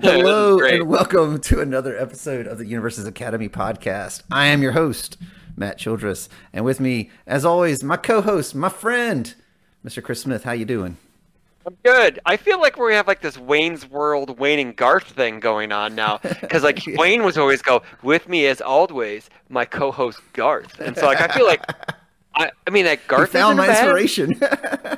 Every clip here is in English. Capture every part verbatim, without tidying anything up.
Hello and welcome to another episode of the Universes Academy podcast. I am your host, Matt Childress, and with me, as always, my co-host, my friend, Mister Chris Smith. How you doing? I'm good. I feel like we have like this Wayne's World, Wayne and Garth thing going on now, because like yeah. Wayne was always go with me as always, my co-host Garth, and so like I feel like I, I mean that Garth you found my bad. Inspiration.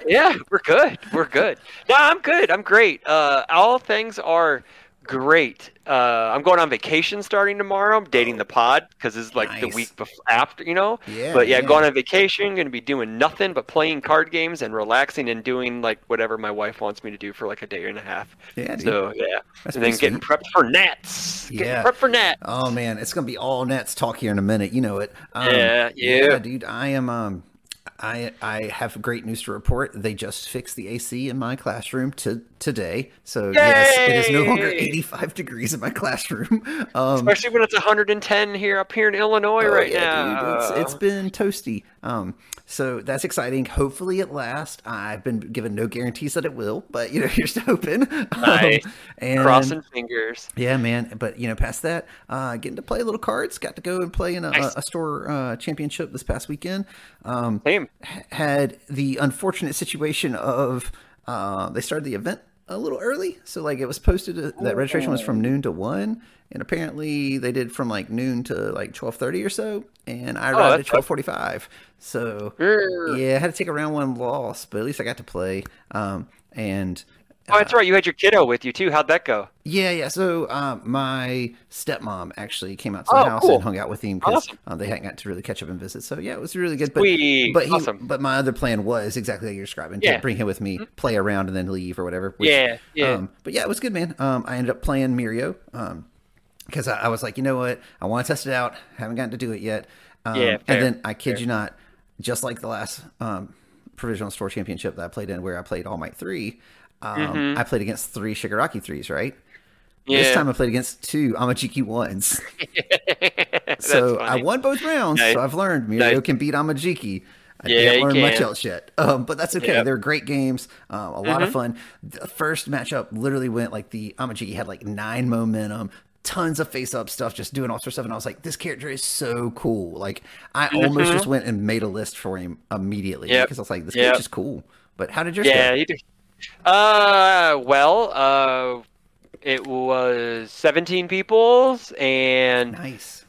Yeah, we're good. We're good. No, I'm good. I'm great. Uh, all things are great. Uh, I'm going on vacation starting tomorrow. I'm dating the pod because it's like nice. The week before, after, you know. Yeah, but yeah, yeah, going on vacation, going to be doing nothing but playing card games and relaxing and doing like whatever my wife wants me to do for like a day and a half. Yeah. So dude. Yeah, that's and then sweet. Getting prepped for Nats. Getting yeah. prepped for Nats. Oh man, it's gonna be all Nats talk here in a minute. You know it. Um, yeah, yeah. Yeah, dude. I am. Um, I I have great news to report. They just fixed the A C in my classroom to today. So yay! Yes, it is no longer eighty-five degrees in my classroom. Um, Especially when it's one hundred ten here up here in Illinois oh, right yeah, now. Dude, it's, it's been toasty. Um, so that's exciting. Hopefully it lasts. I've been given no guarantees that it will, but you know, you're still hoping. Nice. Um, and crossing fingers. Yeah, man. But you know, past that, uh, getting to play little cards. Got to go and play in a, nice. a, a store uh, championship this past weekend. Um, Same. Had the unfortunate situation of uh, they started the event a little early, so like it was posted to, that registration was from noon to one, and apparently they did from like noon to like twelve thirty or so, and I arrived oh, at twelve forty five. So yeah, I had to take a round one loss, but at least I got to play. Um, and oh, that's uh, right, you had your kiddo with you too. How'd that go? Yeah, yeah. So um, my stepmom actually came out to the oh, house cool. and hung out with him because awesome. uh, they hadn't got to really catch up and visit. So yeah, it was really good. But Sweet. but he, awesome. but my other plan was exactly like you're describing: yeah. to bring him with me, mm-hmm. play around, and then leave or whatever. Which, yeah, yeah. Um, but yeah, it was good, man. Um, I ended up playing Mirio because um, I, I was like, you know what, I want to test it out. Haven't gotten to do it yet. Um, yeah, fair, and then I kid fair. you not, just like the last um, provisional store championship that I played in, where I played All Might three. Um, mm-hmm. I played against three Shigaraki threes, right? Yeah. This time I played against two Amajiki ones. So funny. I won both rounds. Nice. So I've learned Mirio nice. can beat Amajiki. I yeah, can't learn can. much else yet, um, but that's okay. Yep. They're great games, um, a lot mm-hmm. of fun. The first matchup literally went like the Amajiki had like nine momentum, tons of face-up stuff, just doing all sorts of stuff. And I was like, this character is so cool. Like I mm-hmm. almost just went and made a list for him immediately because yep. I was like, this yep. character's cool. But how did your yeah, you did. Uh, well, uh, it was seventeen peoples, and nice.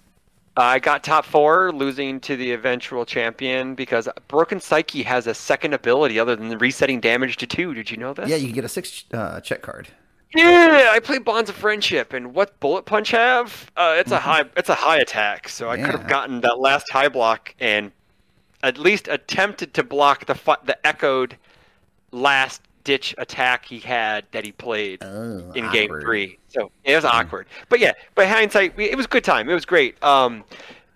I got top four, losing to the eventual champion because Broken Psyche has a second ability other than resetting damage to two. Did you know this? Yeah, you get a six uh, check card. Yeah, I played Bonds of Friendship, and what Bullet Punch have? Uh, it's mm-hmm. a high, it's a high attack, so yeah. I could have gotten that last high block and at least attempted to block the fu- the echoed last. Ditch attack he had that he played oh, in awkward. game three, so it was awkward. But yeah, but hindsight, it was a good time. It was great. Um,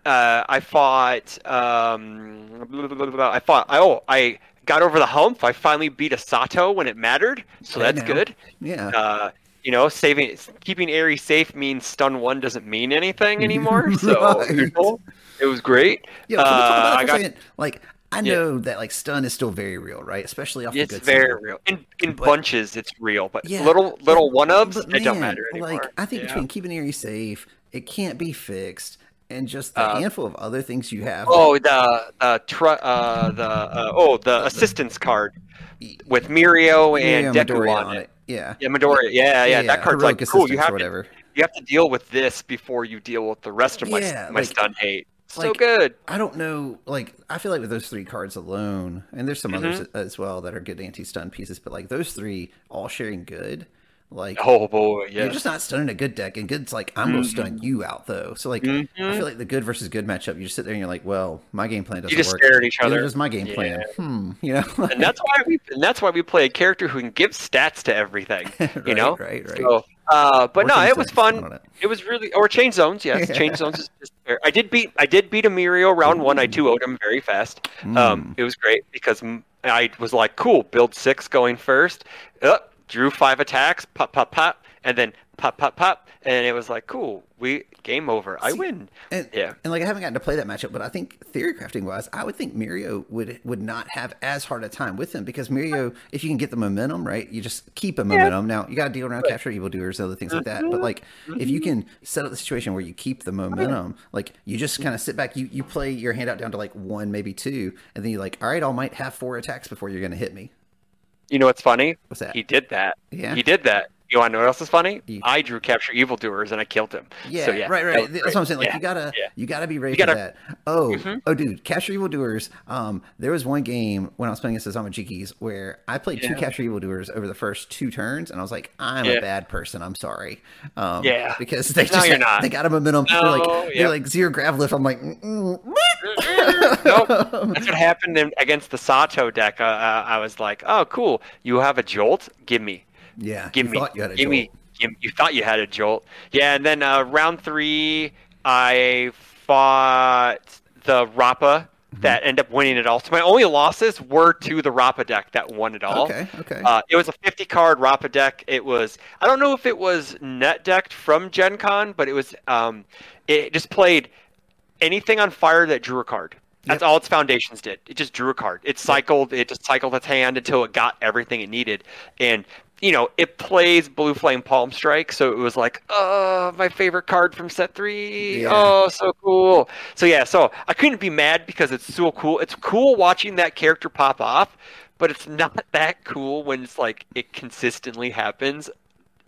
uh, I fought. Um, blah, blah, blah, blah. I fought. I, oh, I got over the hump. I finally beat a Sato when it mattered, so that's good. Yeah. Uh, you know, saving, keeping Aerie safe means stun one doesn't mean anything anymore. So right. you know, it was great. Yeah, uh, I got saying, like. I know yeah. that like stun is still very real, right? Especially off the it's good very side. real in, in but, bunches. It's real, but yeah, little little one ups it don't matter anymore. Like I think yeah. between keeping Aerie safe, it can't be fixed, and just the uh, handful of other things you have. Oh, like, the uh, tr- uh the uh, oh the assistance card with Mirio and Mirio, Deku Midoriya on it. it. Yeah, yeah, Midoriya. Yeah, yeah, yeah, that card's like cool. You have to, you have to deal with this before you deal with the rest of my yeah, my like, stun hate. Like, so good. I don't know. Like, I feel like with those three cards alone, and there's some mm-hmm. others as well that are good anti-stun pieces, but like those three all sharing good. Like, oh boy, yeah. You're just not stunning a good deck, and good's like, I'm mm-hmm. going to stun you out though. So, like, mm-hmm. I feel like the good versus good matchup, you just sit there and you're like, well, my game plan doesn't work. You just work. stare at each other. There's my game yeah. plan. Hmm. You know? and, that's why we, and that's why we play a character who can give stats to everything. right, you know? Right, right. So, Uh, but or no, it was fun. It. it was really, or change zones. Yes, yeah. change zones. Is, is I did beat, I did beat Mirio round mm. one. I two oh'd him very fast. Mm. Um, it was great because I was like, cool, build six going first. Uh, drew five attacks, pop, pop, pop, and then pop, pop, pop, and it was like, cool, we game over. See, I win. And, yeah, and like I haven't gotten to play that matchup, but I think theory crafting wise, I would think Mirio would would not have as hard a time with him, because Mirio, if you can get the momentum right, you just keep a momentum. Yeah. Now you got to deal around right. Capture Evildoers, other things like that. But like if you can set up the situation where you keep the momentum, like you just kind of sit back, you you play your hand out down to like one, maybe two, and then you're like, all right, All Might have four attacks before you're gonna hit me. You know what's funny? What's that? He did that. Yeah. He did that. You want to know what else is funny? You... I drew Capture Evildoers and I killed him. Yeah, so, yeah right, right. That That's great. What I'm saying. Like yeah. you gotta, yeah. you gotta be ready gotta... for that. Oh, mm-hmm. oh, dude, Capture Evildoers. Um, there was one game when I was playing against the Amajikis where I played yeah. two Capture Evildoers over the first two turns, and I was like, I'm yeah. a bad person. I'm sorry. Um, yeah, because they just no, you're not. they got a momentum. No, they're like yep. they're like zero grav lift. I'm like. Mm-mm. Nope. That's what happened in, against the Sato deck. Uh, uh, I was like, oh, cool. You have a jolt? Give me. Yeah. Give me. You had a give jolt. me. Give, you thought you had a jolt. Yeah. And then uh, round three, I fought the Rapa mm-hmm. that ended up winning it all. So my only losses were to the Rapa deck that won it all. Okay. Okay. Uh, it was a fifty card Rapa deck. It was, I don't know if it was net decked from Gen Con, but it was, um, it just played anything on fire that drew a card. That's yep. all its foundations did. It just drew a card. It cycled. It just cycled its hand until it got everything it needed. And, you know, it plays Blue Flame Palm Strike. So it was like, oh, my favorite card from set three. Yeah. Oh, so cool. So, yeah. So I couldn't be mad because it's so cool. It's cool watching that character pop off. But it's not that cool when it's like it consistently happens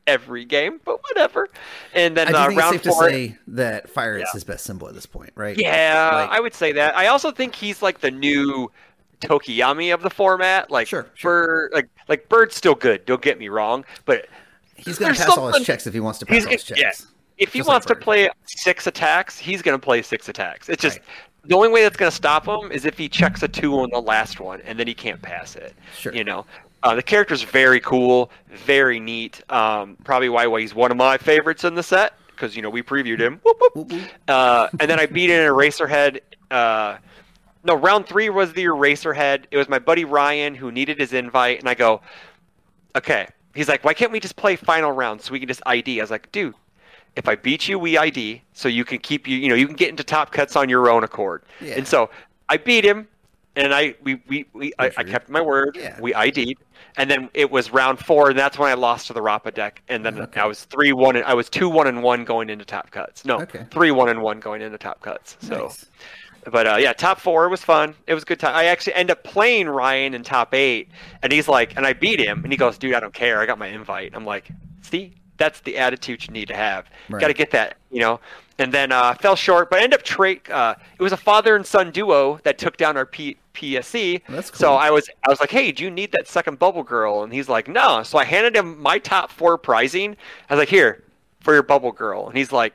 every game, but whatever. And then I uh, think round it's safe four, to say that Fire is yeah. his best symbol at this point, right? Yeah, like, I would say that. I also think he's like the new Tokiyami of the format. Like, sure, sure. Bird, like, like Bird's still good. Don't get me wrong, but he's going to pass all his checks if he wants to pass all his checks. Yeah. If he Just wants like to play six attacks, he's going to play six attacks. It's just. Right. The only way that's going to stop him is if he checks a two on the last one, and then he can't pass it. Sure. You know, uh, the character's very cool, very neat. Um, probably why, why he's one of my favorites in the set, because, you know, we previewed him. Whoop, whoop. Uh, and then I beat an Eraser Head. Uh, no, round three was the Eraser Head. It was my buddy Ryan who needed his invite, and I go, okay. He's like, why can't we just play final round so we can just I D? I was like, dude. If I beat you, we I D, so you can keep you, you know, you can get into top cuts on your own accord. Yeah. And so I beat him, and I we we, we I, I kept my word. Yeah. We I D'd, and then it was round four, and that's when I lost to the Rapa deck. And then okay. I was three one, and I was two one and one going into top cuts. No, okay. three one and one going into top cuts. So, nice. But uh, yeah, top four was fun. It was a good time. I actually end up playing Ryan in top eight, and he's like, and I beat him, and he goes, dude, I don't care. I got my invite. I'm like, see. That's the attitude you need to have. Right. Got to get that, you know. And then uh, fell short, but I ended up trade. Uh, it was a father and son duo that took down our P PSC. Well, that's cool. So I was, I was like, hey, do you need that second bubble girl? And he's like, no. So I handed him my top four prizing. I was like, here, for your bubble girl. And he's like,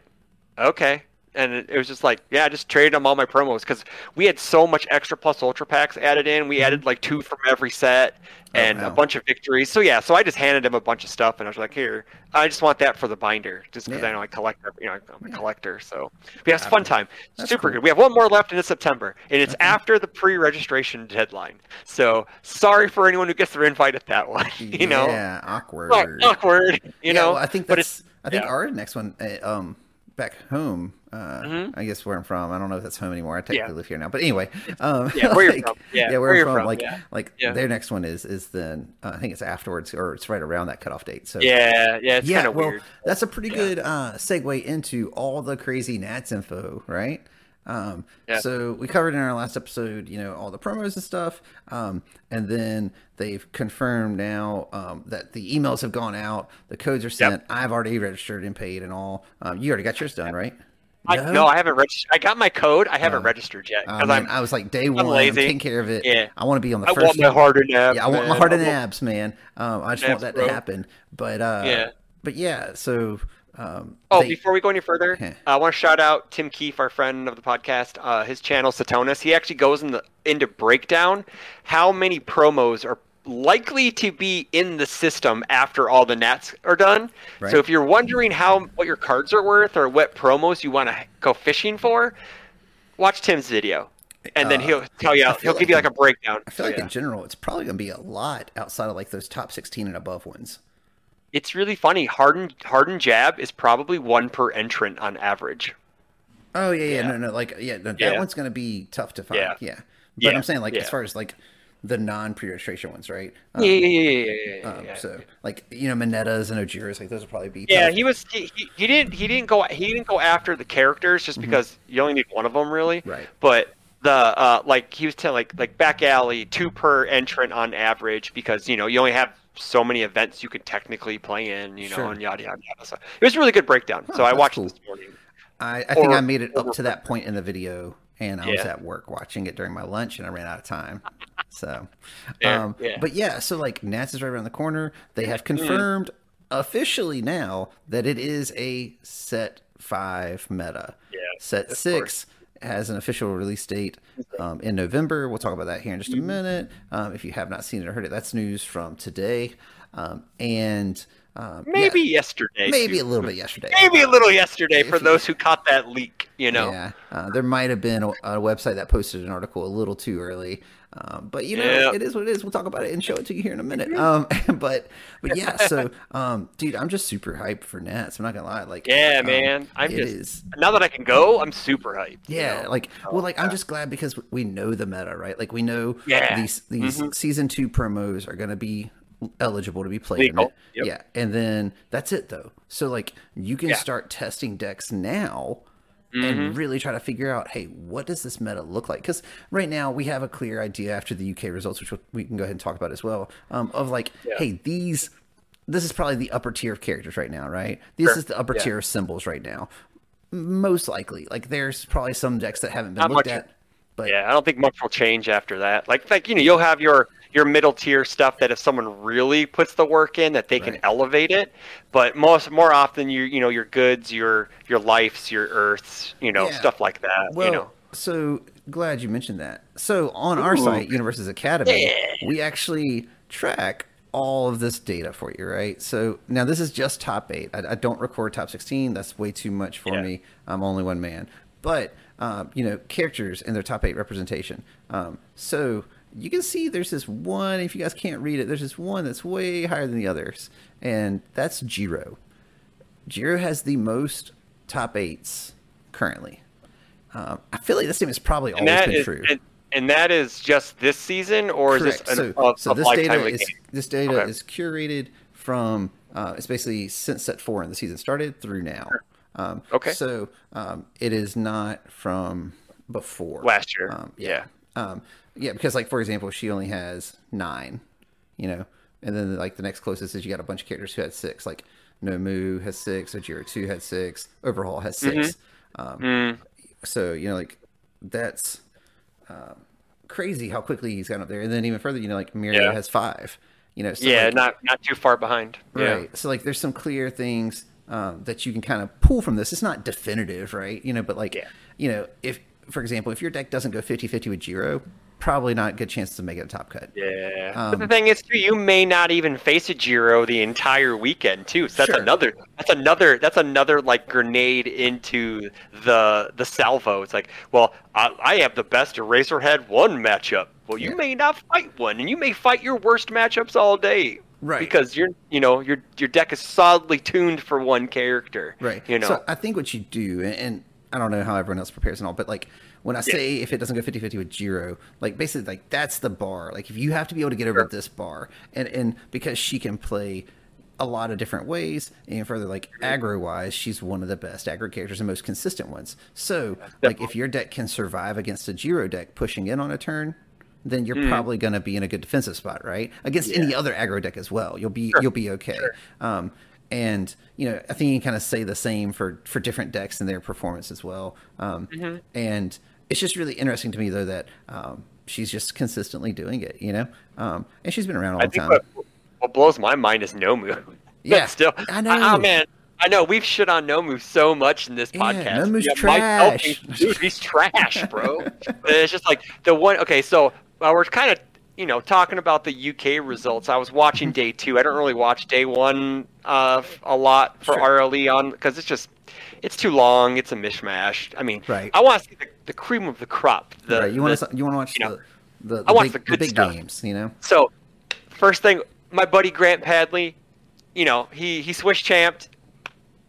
okay. And it was just like, yeah, I just traded them all my promos because we had so much extra plus ultra packs added in. We added like two from every set and oh, wow. a bunch of victories. So yeah, so I just handed him a bunch of stuff and I was like, here, I just want that for the binder just because yeah. I know I collect, you know, I'm a yeah. collector. So but yeah, it's a fun time. That's super cool. Good. We have one more left and it's September and it's okay. after the pre-registration deadline. So sorry for anyone who gets their invite at that one. You yeah, know, yeah, awkward, well, awkward. You yeah, know, well, I think that's, but it's, I think yeah. our next one. Um, back home uh mm-hmm. I guess where I'm from, I don't know if that's home anymore. I technically yeah. live here now, but anyway, um yeah where you're like, from yeah, yeah where, where you're from, from like yeah. like yeah. their next one is is then uh, I think it's afterwards or it's right around that cutoff date, so yeah yeah it's yeah kind of well weird. That's a pretty yeah. good uh segue into all the crazy Nats info, right? Um, yeah. So we covered in our last episode, you know, all the promos and stuff. Um, and then they've confirmed now, um, that the emails have gone out, the codes are sent. Yep. I've already registered and paid and all. Um, you already got yours done, right? I, no? no, I haven't registered. I got my code. I haven't uh, registered yet. Uh, man, I was like day one, I'm lazy. I'm taking care of it. Yeah. I want to be on the I first. I want my hardened abs. Yeah, I want man. my hardened abs, man. Um, I just abs, want that bro. to happen. But, uh, yeah. but yeah, so. Um, oh, they... before we go any further, okay. I want to shout out Tim Keefe, our friend of the podcast, uh, his channel, Satonis. He actually goes in the, into breakdown how many promos are likely to be in the system after all the Nats are done. Right. So if you're wondering how what your cards are worth or what promos you want to go fishing for, watch Tim's video. And then uh, he'll tell you, he'll like give you like a breakdown. I feel so, like yeah. in general, it's probably going to be a lot outside of like those top sixteen and above ones. it's really funny. Hardened hardened jab is probably one per entrant on average. Oh yeah, yeah, yeah. no, no, like yeah, no, that yeah. one's gonna be tough to find. Yeah, yeah. but yeah. I'm saying like yeah. as far as like the non-pre-registration ones, right? Um, yeah, yeah, yeah, yeah, yeah, um, yeah. So like you know, Minettas and Ojiras, like those would probably be. Yeah, tough. he was he, he, he didn't he didn't go he didn't go after the characters just mm-hmm. because you only need one of them really. Right. But the uh, like he was telling like like back alley two per entrant on average because you know you only have so many events you could technically play in, you know, sure. and yada yada yada. So it was a really good breakdown. Oh, so I watched cool. this morning. I, I think or, I made it up to that point in the video, and I yeah. was at work watching it during my lunch, and I ran out of time. So, yeah, um, yeah. but yeah, so like Nats is right around the corner. They have confirmed mm. officially now that it is a set five meta. Yeah, set six course. has an official release date um, in November. We'll talk about that here in just a mm. minute. Um, if you have not seen it or heard it, that's news from today. Um, and Um, maybe yeah, yesterday. Maybe too. a little bit yesterday. Maybe um, a little yesterday for you, those who caught that leak, you know. Yeah, uh, there might have been a, a website that posted an article a little too early. Um, but, you know, yeah. it is what it is. We'll talk about it and show it to you here in a minute. Um, but, but yeah, so, um, dude, I'm just super hyped for Nats. I'm not going to lie. Like, Yeah, um, man. I'm just, is, now that I can go, I'm super hyped. Yeah, you know? like, oh, well, like, yeah. I'm just glad because we know the meta, right? Like, we know yeah. these, these mm-hmm. season two promos are going to be eligible to be played in it. Yep. yeah and then that's it though, so like you can yeah. start testing decks now mm-hmm. and really try to figure out, hey, what does this meta look like? Because right now we have a clear idea after the U K results, which we can go ahead and talk about as well, um of like yeah. hey, these this is probably the upper tier of characters right now, right? This sure. is the upper yeah. tier of symbols right now, most likely. Like there's probably some decks that haven't been Not looked much. at. But yeah, I don't think much will change after that. Like, like you know, you'll have your your middle tier stuff that if someone really puts the work in, that they right. can elevate it. But most more often, you you know, your goods, your your lifes, your earths, you know, yeah. stuff like that. Well, you know. So glad you mentioned that. So on Ooh. our site, Universes Academy, yeah. we actually track all of this data for you, right? So now this is just top eight. I, I don't record top sixteen. That's way too much for yeah. me. I'm only one man. But Um, you know, characters in their top eight representation. Um, so you can see there's this one, if you guys can't read it, there's this one that's way higher than the others. And that's Jiro. Jiro has the most top eights currently. Um, I feel like this name has probably and always been is, true. And, and that is just this season, or Correct. is this an, so, a, so a this lifetime data is, This data okay. is curated from, uh, it's basically since set four and the season started through now. Sure. Um, okay. So um, it is not from before last year. Um, yeah. Yeah. Um, yeah. Because like, for example, she only has nine, you know, and then like the next closest is you got a bunch of characters who had six, like Nomu has six, Jiro two had six, Overhaul has six. Mm-hmm. Um, mm. So, you know, like that's um, crazy how quickly he's gotten up there. And then even further, you know, like Mirio yeah. has five, you know. So, yeah. Like, not, not too far behind. Right. Yeah. So like there's some clear things Um, that you can kind of pull from this. It's not definitive, right? You know, but like, yeah. you know, if, for example, if your deck doesn't go fifty fifty with Jiro, probably not a good chance to make it a top cut. Yeah. Um, but the thing is, too, you may not even face a Jiro the entire weekend, too. So that's sure. another, that's another, that's another like grenade into the the salvo. It's like, well, I, I have the best Eraser Head one matchup. Well, you yeah. may not fight one, and you may fight your worst matchups all day. Right, because you're, you know, your your deck is solidly tuned for one character. Right, you know. So I think what you do, and, and I don't know how everyone else prepares and all, but like when I yeah. say if it doesn't go fifty fifty with Jiro, like basically like that's the bar. Like if you have to be able to get over sure. this bar, and and because she can play a lot of different ways, and further like aggro wise, she's one of the best aggro characters and most consistent ones. So Definitely. like if your deck can survive against a Jiro deck pushing in on a turn, then you're mm. probably going to be in a good defensive spot, right? Against yeah. any other aggro deck as well, you'll be sure. you'll be okay. Sure. Um, and you know, I think you can kind of say the same for for different decks and their performance as well. Um, mm-hmm. And it's just really interesting to me though that um, she's just consistently doing it, you know. Um, and she's been around all I the think time. What, what blows my mind is Nomu. yeah, still, I know. I, oh man. I know we've shit on Nomu so much in this yeah, podcast. Nomu's yeah, trash. Mike, dude, he's trash, bro. It's just like the one. Okay, so. Well, we're kind of, you know, talking about the U K results. I was watching day two. I don't really watch day one uh, a lot for sure. R L E on because it's just, it's too long. It's a mishmash. I mean, right. I want to see the, the cream of the crop. The, right. You want to you want to watch you know, the, the, the I watch big, the good the big stuff. games, you know. So, first thing, my buddy Grant Padley, you know, he, he switch champed.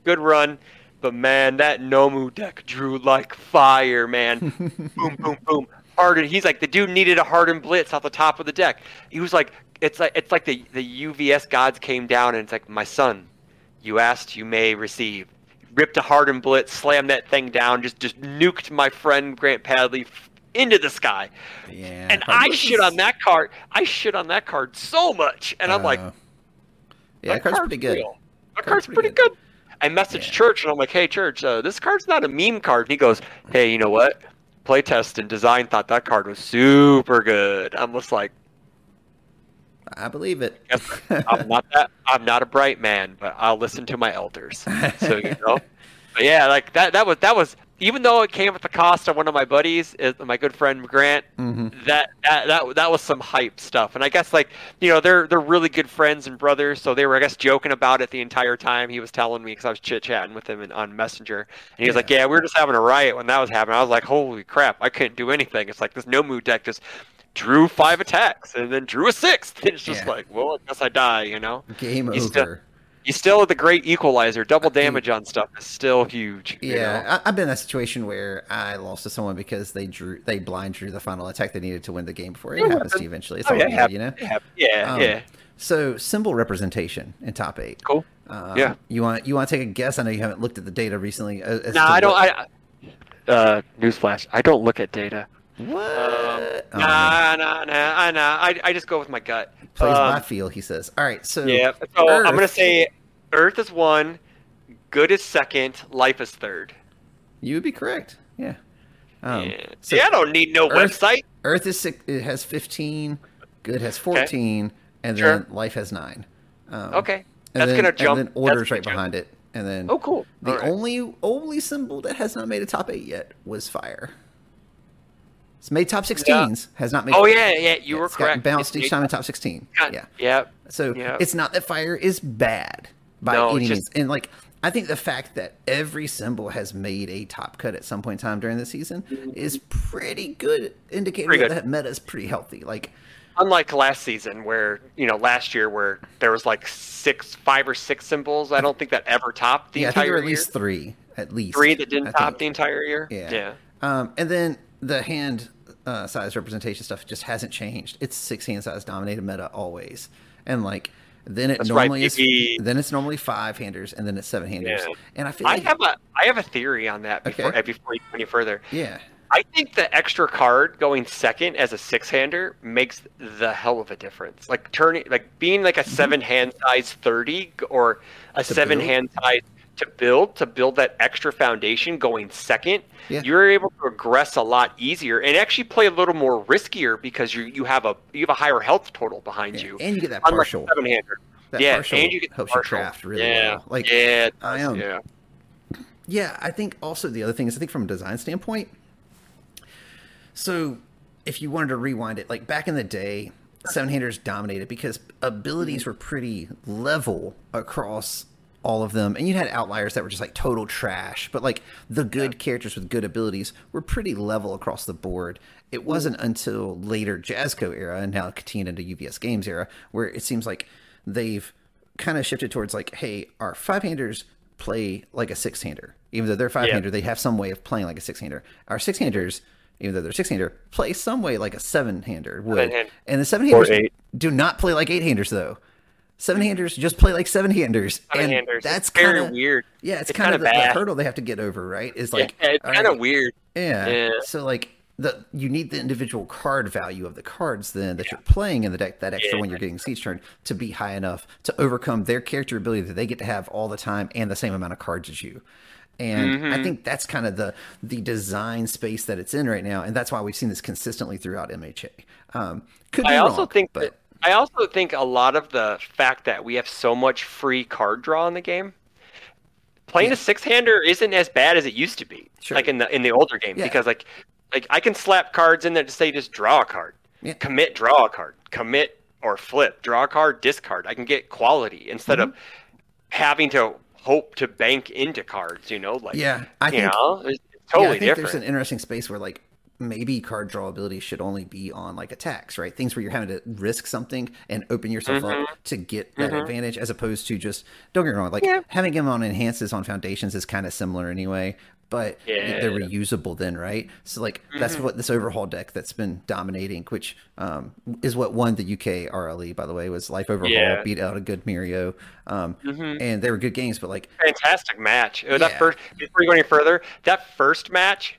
Good run. But, man, that Nomu deck drew like fire, man. Boom, boom, boom. Hardened. He's like, the dude needed a hardened blitz off the top of the deck. He was like, it's like, it's like the, the U V S gods came down, and it's like, my son, you asked, you may receive. Ripped a hardened blitz, slammed that thing down, just, just nuked my friend Grant Padley into the sky. Yeah, and I shit on that card. I shit on that card so much. And I'm uh, like, yeah, that card's pretty good. That card's pretty good. I messaged yeah. Church, and I'm like, hey, Church, uh, this card's not a meme card. And he goes, hey, you know what? Playtest and Design thought that card was super good. I'm just like, I believe it. I'm not that. I'm not a bright man, but I'll listen to my elders. So, you know, but yeah, like that. That was that was. Even though it came at the cost of one of my buddies, my good friend Grant, mm-hmm. that, that that that was some hype stuff. And I guess, like, you know, they're they're really good friends and brothers, so they were, I guess, joking about it the entire time. He was telling me because I was chit chatting with him in, on Messenger, and he was yeah. like, "Yeah, we were just having a riot when that was happening." I was like, "Holy crap! I couldn't do anything." It's like this Nomu deck just drew five attacks and then drew a sixth. It's just yeah. like, well, I guess I die, you know. Game He's over. You still have the great equalizer. Double damage on stuff is still huge. Yeah, you know? I've been in a situation where I lost to someone because they drew, they blind drew the final attack they needed to win the game before. It, it happens to you eventually. It's oh, all yeah, you, have, you know? Yeah, um, yeah. So symbol representation in top eight. Cool. Um, yeah. You want you want to take a guess? I know you haven't looked at the data recently. As no, I don't. I, uh, newsflash: I don't look at data. What? Um, oh, nah, nah, nah, nah, nah. I I just go with my gut. Plays um, my feel, he says. All right, so yeah. So Earth, I'm gonna say. Earth is one, Good is second, Life is third. You would be correct. Yeah. Um, yeah. So See, I don't need no Earth, website. Earth is six, it has fifteen, Good has fourteen, okay. and then sure. Life has nine. Um, okay. That's then, gonna jump. And then Orders right jump. behind it, and then oh cool. The right. only only symbol that has not made a top eight yet was Fire. It's made top sixteens. Yeah. Has not made. Oh yeah, yeah, you yeah, were it's correct. Bounced each time in top sixteen. Got, yeah. Yeah. So yeah. it's not that Fire is bad. By no, any just, means. And, like, I think the fact that every symbol has made a top cut at some point in time during the season is pretty good indicator pretty good. that meta is pretty healthy. Like, unlike last season where, you know, last year where there was, like, six, five or six symbols, I don't think that ever topped the yeah, entire year. I think there were at least year. three, at least. Three that didn't I top think. the entire year? Yeah. yeah. Um, and then the hand uh, size representation stuff just hasn't changed. It's six hand size dominated meta always. And, like... Then it That's normally right, is he, then it's normally five handers and then it's seven handers. Yeah. And I feel like, I have a I have a theory on that before okay. before you go any further. Yeah. I think the extra card going second as a six hander makes the hell of a difference. Like turning like being like a seven hand size thirty or a to seven build. hand size to build to build that extra foundation going second, yeah. you're able to aggress a lot easier and actually play a little more riskier because you you have a you have a higher health total behind yeah. you, and you get that partial seven hander. That yeah, partial and you get helps partial. you craft really yeah. well. Like yeah, I am. Um, yeah. yeah, I think also the other thing is I think from a design standpoint. So, if you wanted to rewind it, like back in the day, seven handers dominated because abilities were pretty level across all of them, and you had outliers that were just like total trash. But like the good yeah. characters with good abilities were pretty level across the board. It wasn't until later Jazzco era and now Katina to U B S Games era where it seems like they've kind of shifted towards like, hey, our five handers play like a six hander, even though they're five hander, yeah. they have some way of playing like a six hander. Our six handers, even though they're six hander, play some way like a seven hander would, and the seven handers do not play like eight handers though. Seven handers just play like seven handers, seven and handers. that's kind of weird. Yeah, it's, it's kind of the, the hurdle they have to get over, right? Is like yeah, it's kind of right, weird. Yeah. yeah. So like the you need the individual card value of the cards then that yeah. you're playing in the deck, that extra yeah. one you're getting each turn, to be high enough to overcome their character ability that they get to have all the time and the same amount of cards as you. And mm-hmm. I think that's kind of the the design space that it's in right now, and that's why we've seen this consistently throughout M H A. Um, could be I also wrong, think but. That I also think a lot of the fact that we have so much free card draw in the game, playing yeah. a six-hander isn't as bad as it used to be, sure. like in the in the older game, yeah. because like like I can slap cards in there to say just draw a card, yeah. commit, draw a card, commit or flip, draw a card, discard. I can get quality instead mm-hmm. of having to hope to bank into cards, you know? Like, yeah, I you think, know? It's totally yeah, I think different. There's an interesting space where like maybe card draw ability should only be on like attacks, right? Things where you're having to risk something and open yourself mm-hmm. up to get that mm-hmm. advantage, as opposed to just, don't get me wrong, like yeah. having him on enhances on foundations is kind of similar anyway, but yeah. they're reusable then, right? So like mm-hmm. that's what this Overhaul deck that's been dominating, which um, is what won the U K R L E, by the way, was Life Overhaul, yeah. beat out a good Mirio. Um, mm-hmm. And they were good games, but like... Fantastic match. Yeah. That first, before you go any further, that first match,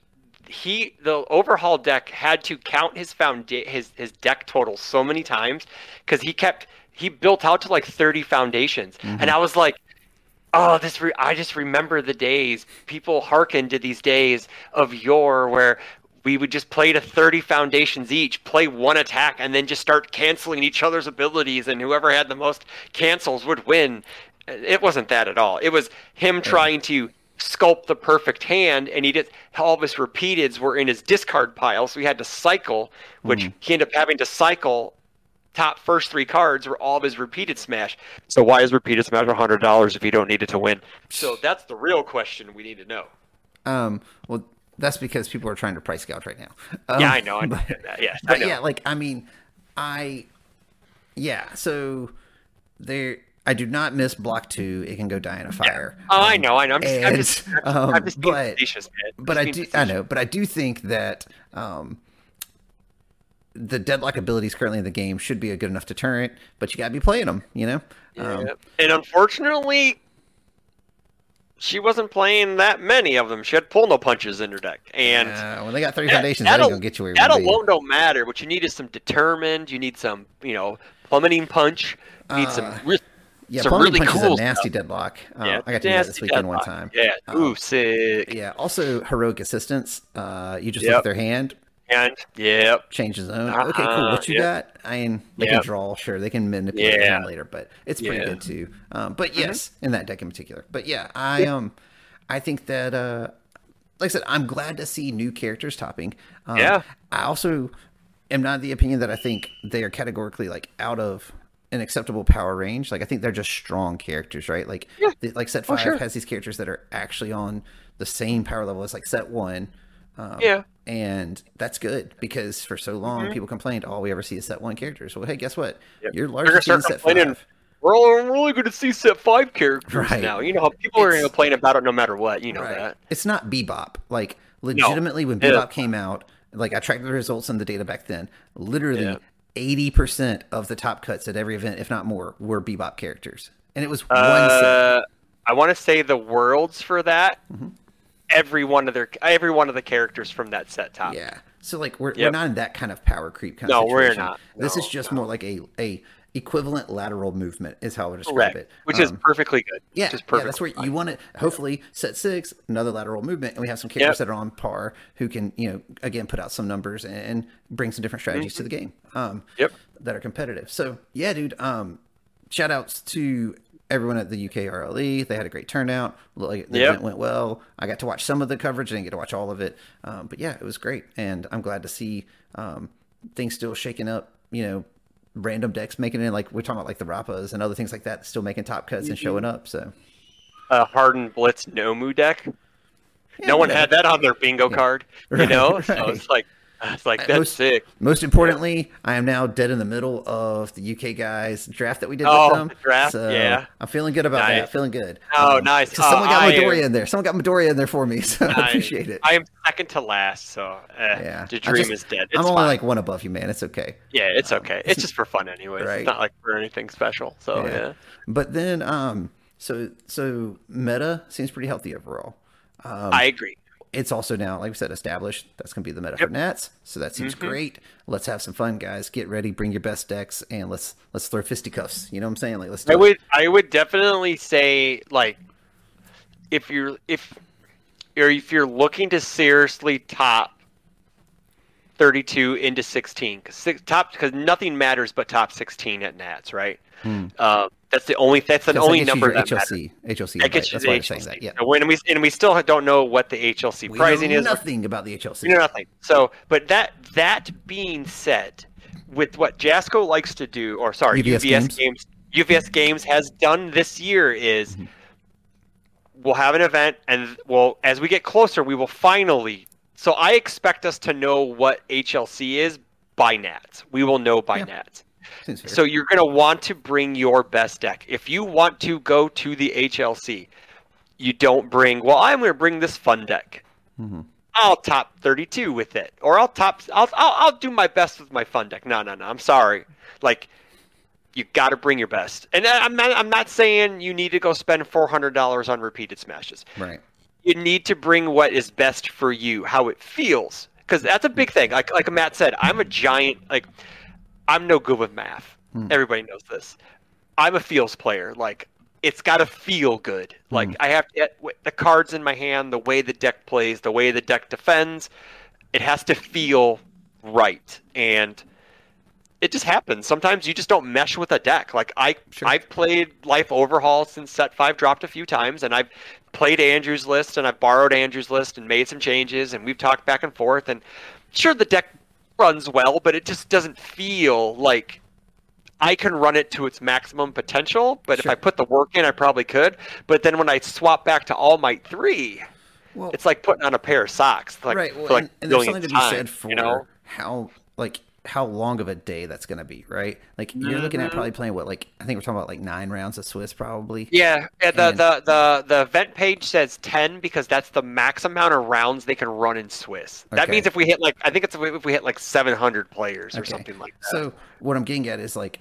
he the Overhaul deck had to count his found his his deck total so many times because he kept he built out to like thirty foundations, mm-hmm. and I was like, oh, this re I just remember the days, people hearken to these days of yore where we would just play to thirty foundations each, play one attack, and then just start canceling each other's abilities, and whoever had the most cancels would win. It wasn't that at all. It was him yeah. trying to sculpt the perfect hand, and he did all of his repeateds were in his discard pile, so he had to cycle, which mm. he ended up having to cycle. Top first three cards were all of his repeated smash. So why is repeated smash one hundred dollars if you don't need it to win? So that's the real question we need to know. Um well, that's because people are trying to price gouge right now. Um, yeah, I know. I but, that. Yeah, but I know. Yeah, like I mean I yeah, so there I do not miss block two. It can go die in a fire. Yeah. Oh, um, I know, I know. I'm just, and, I'm just, um, I'm just being but, facetious, man. I'm but just I do, facetious. I know, but I do think that um, the deadlock abilities currently in the game should be a good enough deterrent. But you gotta be playing them, you know. Yeah. Um, and unfortunately, she wasn't playing that many of them. She had pull no punches in her deck, and uh, when they got three that, foundations, that ain't gonna get you where you want to be. That alone don't matter. What you need is some determined. You need some, you know, plummeting punch. You need uh, some. Risk. Yeah, so really punch cool is a nasty stuff. Deadlock. Um, yeah, I got to do that this weekend deadlock. One time. Yeah, um, ooh, sick. Yeah, also heroic assistance. Uh, you just yep. look at their hand. And yep. change the zone. Uh-huh. Okay, cool. What you yep. got? I mean, they yep. can draw, sure. They can manipulate yeah. it later, but it's pretty yeah. good too. Um, but yes, mm-hmm. in that deck in particular. But yeah, I yeah. um, I think that, uh, like I said, I'm glad to see new characters topping. Um, yeah. I also am not of the opinion that I think they are categorically like out of an acceptable power range. Like I think they're just strong characters, right? Like yeah. the, like set five oh, sure. has these characters that are actually on the same power level as like set one. Um, yeah. And that's good, because for so long mm-hmm. people complained, all we ever see is set one characters. Well, hey, guess what? Yep. You're largely seeing set five. We're all really good to see set five characters right. now. You know how people it's, are complaining about it no matter what. You know right. that. It's not Bebop. Like legitimately no. when Bebop yeah. came out, like I tracked the results in the data back then, literally yeah. eighty percent of the top cuts at every event, if not more, were Bebop characters. And it was one uh, set. I want to say the worlds for that. Mm-hmm. Every one of their, every one of the characters from that set top. Yeah. So like we're, yep. we're not in that kind of power creep kind no, of situation. No, we're not. This no, is just no. more like a, a equivalent lateral movement is how I would describe Correct. It. Which um, is perfectly good. Yeah. Which is perfect. Yeah, that's where you want to hopefully set six, another lateral movement. And we have some characters yep. that are on par who can, you know, again, put out some numbers and bring some different strategies mm-hmm. to the game um, yep. that are competitive. So yeah, dude, um, shout outs to everyone at the U K R L E. They had a great turnout. Like the yep. event went well. I got to watch some of the coverage. I didn't get to watch all of it, um, but yeah, it was great. And I'm glad to see um, things still shaking up. You know, random decks making it. Like we're talking about, like the Rapas and other things like that, still making top cuts mm-hmm. and showing up. So, a hardened blitz Nomu deck. Yeah, no one yeah. had that on their bingo yeah. card. Right, you know, right. so it's like. It's like, that's most, sick. Most importantly, yeah. I am now dead in the middle of the U K guys draft that we did oh, with them. The draft, so yeah. I'm feeling good about nice. That. Feeling good. Oh, um, nice. So oh, someone got I Midoriya am... in there. Someone got Midoriya in there for me, so nice. I appreciate it. I am second to last, so eh, yeah. the dream just, is dead. It's I'm only fine. Like one above you, man. It's okay. Yeah, it's um, okay. It's just for fun anyways. Right. It's not like for anything special, so yeah. yeah. But then, um, so so meta seems pretty healthy overall. Um, I agree. It's also now, like we said, established. That's going to be the meta yep. for Nats. So that seems mm-hmm. great. Let's have some fun, guys. Get ready. Bring your best decks, and let's let's throw fisticuffs. You know what I'm saying? Like let's. Do I would it. I would definitely say like if you're if or if you're looking to seriously top thirty-two into sixteen, because six, top because nothing matters but top sixteen at Nats, right? Hmm. Uh, that's the only. That's the only number that H L C, matters. H L C. H L C. That's why I'm saying that. Yeah. And when we and we still don't know what the H L C we pricing know is. Nothing about the H L C. We know nothing. So, but that that being said, with what Jasco likes to do, or sorry, U B S, U B S games. games, U B S games has done this year is mm-hmm. we'll have an event, and we'll as we get closer, we will finally So I expect us to know what H L C is by Nats. We will know by yeah. Nats. So you're going to want to bring your best deck. If you want to go to the H L C, you don't bring, well, I'm going to bring this fun deck. Mm-hmm. I'll top thirty-two with it, or I'll top, I'll, I'll, I'll do my best with my fun deck. No, no, no. I'm sorry. Like, you got to bring your best. And I'm not, I'm not saying you need to go spend four hundred dollars on repeated smashes. Right. You need to bring what is best for you, how it feels. Because that's a big thing. Like, like Matt said, I'm a giant, like, I'm no good with math. Mm. Everybody knows this. I'm a feels player. Like, it's got to feel good. Like, mm. I have to get the cards in my hand, the way the deck plays, the way the deck defends. It has to feel right. And it just happens. Sometimes you just don't mesh with a deck. Like, I, sure. I've played Life Overhaul since set five dropped a few times, and I've played Andrew's list, and I've borrowed Andrew's list and made some changes, and we've talked back and forth. And sure, the deck runs well, but it just doesn't feel like I can run it to its maximum potential. But sure. if I put the work in, I probably could. But then when I swap back to All Might three, well, it's like putting on a pair of socks. Like, right. Well, for like and, and there's something to be time, said for you know? how, like, how long of a day that's going to be, right? Like, you're mm-hmm. looking at probably playing what, like, I think we're talking about like nine rounds of Swiss probably. Yeah. yeah the, and... the, the, the event page says ten because that's the max amount of rounds they can run in Swiss. Okay. That means if we hit like, I think it's if we hit like seven hundred players or okay. something like that. So what I'm getting at is like,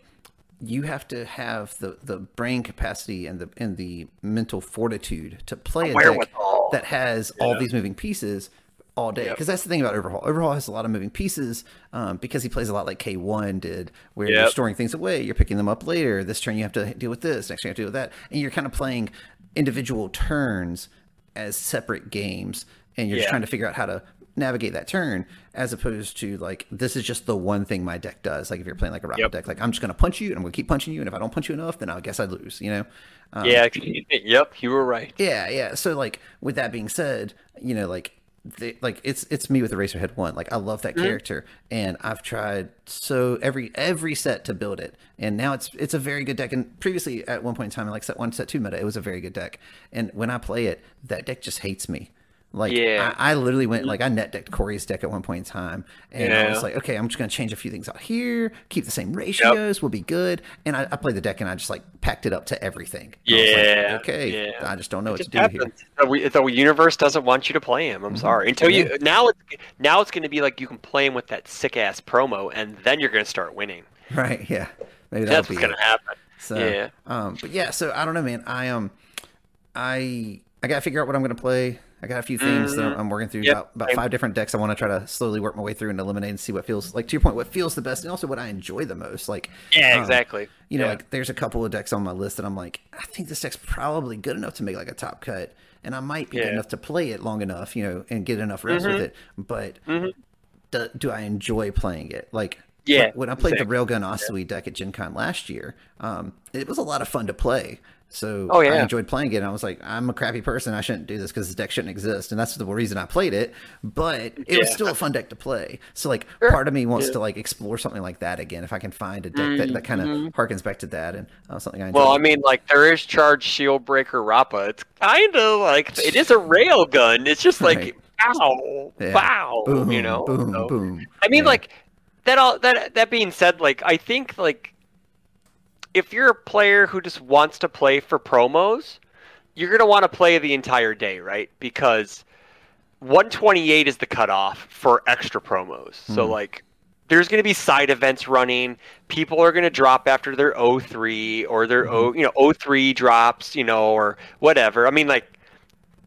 you have to have the, the brain capacity and the, and the mental fortitude to play a deck that has yeah. all these moving pieces all day, because yep. that's the thing about Overhaul. Overhaul has a lot of moving pieces um, because he plays a lot like K one did, where yep. you're storing things away, you're picking them up later. This turn you have to deal with this, next turn you have to deal with that, and you're kind of playing individual turns as separate games, and you're yeah. just trying to figure out how to navigate that turn, as opposed to like, this is just the one thing my deck does. Like if you're playing like a Rapa yep. deck, like I'm just going to punch you, and I'm going to keep punching you, and if I don't punch you enough, then I guess I lose, you know? Um, yeah, yep, you were right. Yeah, yeah. So like, with that being said, you know, like, They, like it's it's me with Eraser Head one. Like I love that mm-hmm. character, and I've tried so every every set to build it, and now it's it's a very good deck. And previously, at one point in time, like set one, set two meta, it was a very good deck. And when I play it, that deck just hates me. Like yeah. I, I literally went like I net decked Corey's deck at one point in time, and yeah. I was like, okay, I'm just gonna change a few things out here, keep the same ratios, yep. we'll be good. And I, I played the deck, and I just like packed it up to everything. Yeah. Like, okay. Yeah. I just don't know it what to happens. do here. The, we, the universe doesn't want you to play him. I'm mm-hmm. sorry. Until yeah. you now it's now it's gonna be like you can play him with that sick ass promo, and then you're gonna start winning. Right. Yeah. Maybe that's what's be gonna it. happen. So, yeah. Um. But yeah. So I don't know, man. I um. I I gotta figure out what I'm gonna play. I got a few things mm-hmm. that I'm working through, yep. about, about five different decks. I want to try to slowly work my way through and eliminate and see what feels, like to your point, what feels the best and also what I enjoy the most. Like, yeah, um, exactly. You know, yeah. like there's a couple of decks on my list that I'm like, I think this deck's probably good enough to make like a top cut, and I might be yeah. good enough to play it long enough, you know, and get enough reps mm-hmm. with it. But mm-hmm. do, do I enjoy playing it? Like, yeah, when I played exactly. the Railgun Osui yeah. deck at Gen Con last year, um, it was a lot of fun to play. So oh, yeah. I enjoyed playing it, and I was like, I'm a crappy person. I shouldn't do this because this deck shouldn't exist. And that's the reason I played it, but it yeah. was still a fun deck to play. So like sure. part of me wants yeah. to like explore something like that again, if I can find a deck mm-hmm. that, that kind of harkens back to that and uh, something I enjoy. Well, I mean, like there is Charge Shield Breaker Rapa. It's kind of like, it is a rail gun. It's just like, right. ow, yeah. wow, boom, you know? Boom, so, boom. I mean, yeah. like that all, that, that being said, like, I think like, if you're a player who just wants to play for promos, you're going to want to play the entire day, right? Because one twenty-eight is the cutoff for extra promos. Mm-hmm. So, like, there's going to be side events running. People are going to drop after their oh three or their mm-hmm. o, you know, oh three drops, you know, or whatever. I mean, like,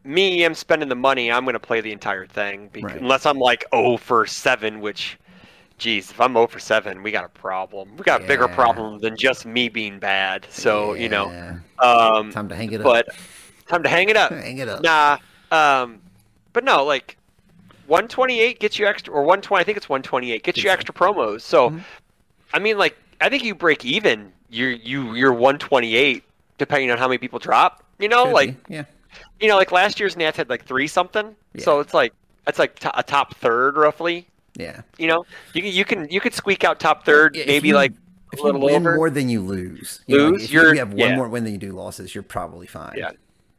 me, I'm spending the money. I'm going to play the entire thing. Because, right. Unless I'm, like, oh for seven, which... Jeez, if I'm oh for seven, we got a problem. We got yeah. a bigger problem than just me being bad. So, yeah. you know. Um, time to hang it up. But time to hang it up. hang it up. Nah. Um, but no, like, one twenty-eight gets you extra, or one twenty, I think it's one twenty-eight, gets you extra promos. So, mm-hmm. I mean, like, I think you break even. You're, you, you're one twenty-eight, depending on how many people drop. You know, Could like, yeah. you know, like last year's Nats had like three something. Yeah. So it's like, it's like t- a top third, roughly. Yeah, you know, you you can you could squeak out top third, yeah, maybe you, like a if little you win over. More than you lose. Lose, you know, if you're, you have one yeah. more win than you do losses. You're probably fine. Yeah,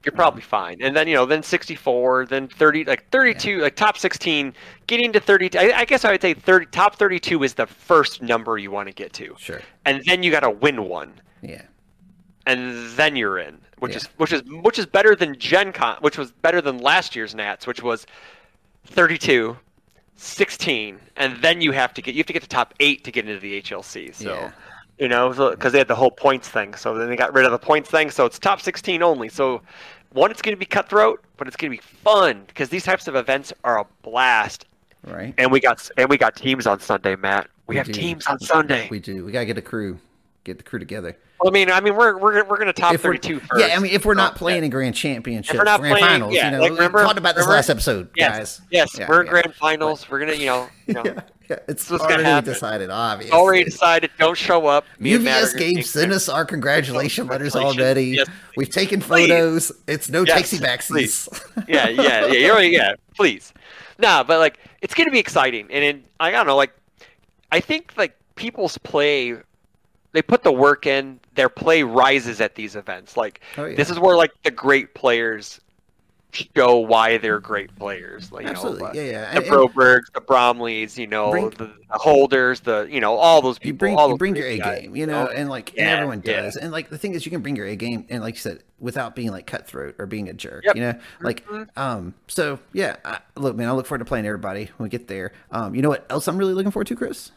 you're probably fine. And then, you know, then sixty-four, then thirty, like thirty-two, yeah. like top sixteen, getting to thirty. I, I guess I would say thirty, top thirty-two is the first number you want to get to. Sure. And then you got to win one. Yeah. And then you're in, which yeah. is which is which is better than Gen Con, which was better than last year's Nats, which was thirty-two, sixteen, and then you have to get you have to get to top eight to get into the H L C. So. Yeah. You know, because so, they had the whole points thing. So then they got rid of the points thing. So it's top sixteen only. So, one, it's going to be cutthroat, but it's going to be fun because these types of events are a blast. Right. And we got and we got teams on Sunday, Matt. We, we have do. teams on Sunday. We do. We gotta get a crew, get the crew together. Well, I mean, I mean, we're we're we're gonna top thirty-two first. Yeah, I mean, if we're not playing yeah. in grand championships, if we're not grand playing, finals. Yeah, you know, like, remember, we talked about this remember, last episode, yes, guys. Yes, yeah, we're in yeah. grand finals. But, we're gonna, you know, you know yeah. Yeah, it's already gonna decided, obviously. Already decided, don't show up. Me U B S Games sent us our congratulation letters already. Yes, We've taken please. photos. It's no yes, takesy-backsies. yeah, yeah, yeah, you're, yeah, please. Nah, but, like, it's going to be exciting. And, in, I don't know, like, I think, like, people's play, they put the work in, their play rises at these events. Like, oh, yeah. this is where, like, the great players show why they're great players, like, absolutely, you know, yeah, yeah. the Brobergs, the Bromleys, you know, bring, the Holders, the, you know, all those people. You bring, all you bring your A guys, game, you know, and like yeah, and everyone does, yeah. and like the thing is, you can bring your A game, and like you said, without being like cutthroat or being a jerk, yep. you know, like mm-hmm. um. So yeah, I, look, man, I look forward to playing everybody when we get there. Um, you know what else I'm really looking forward to, Chris?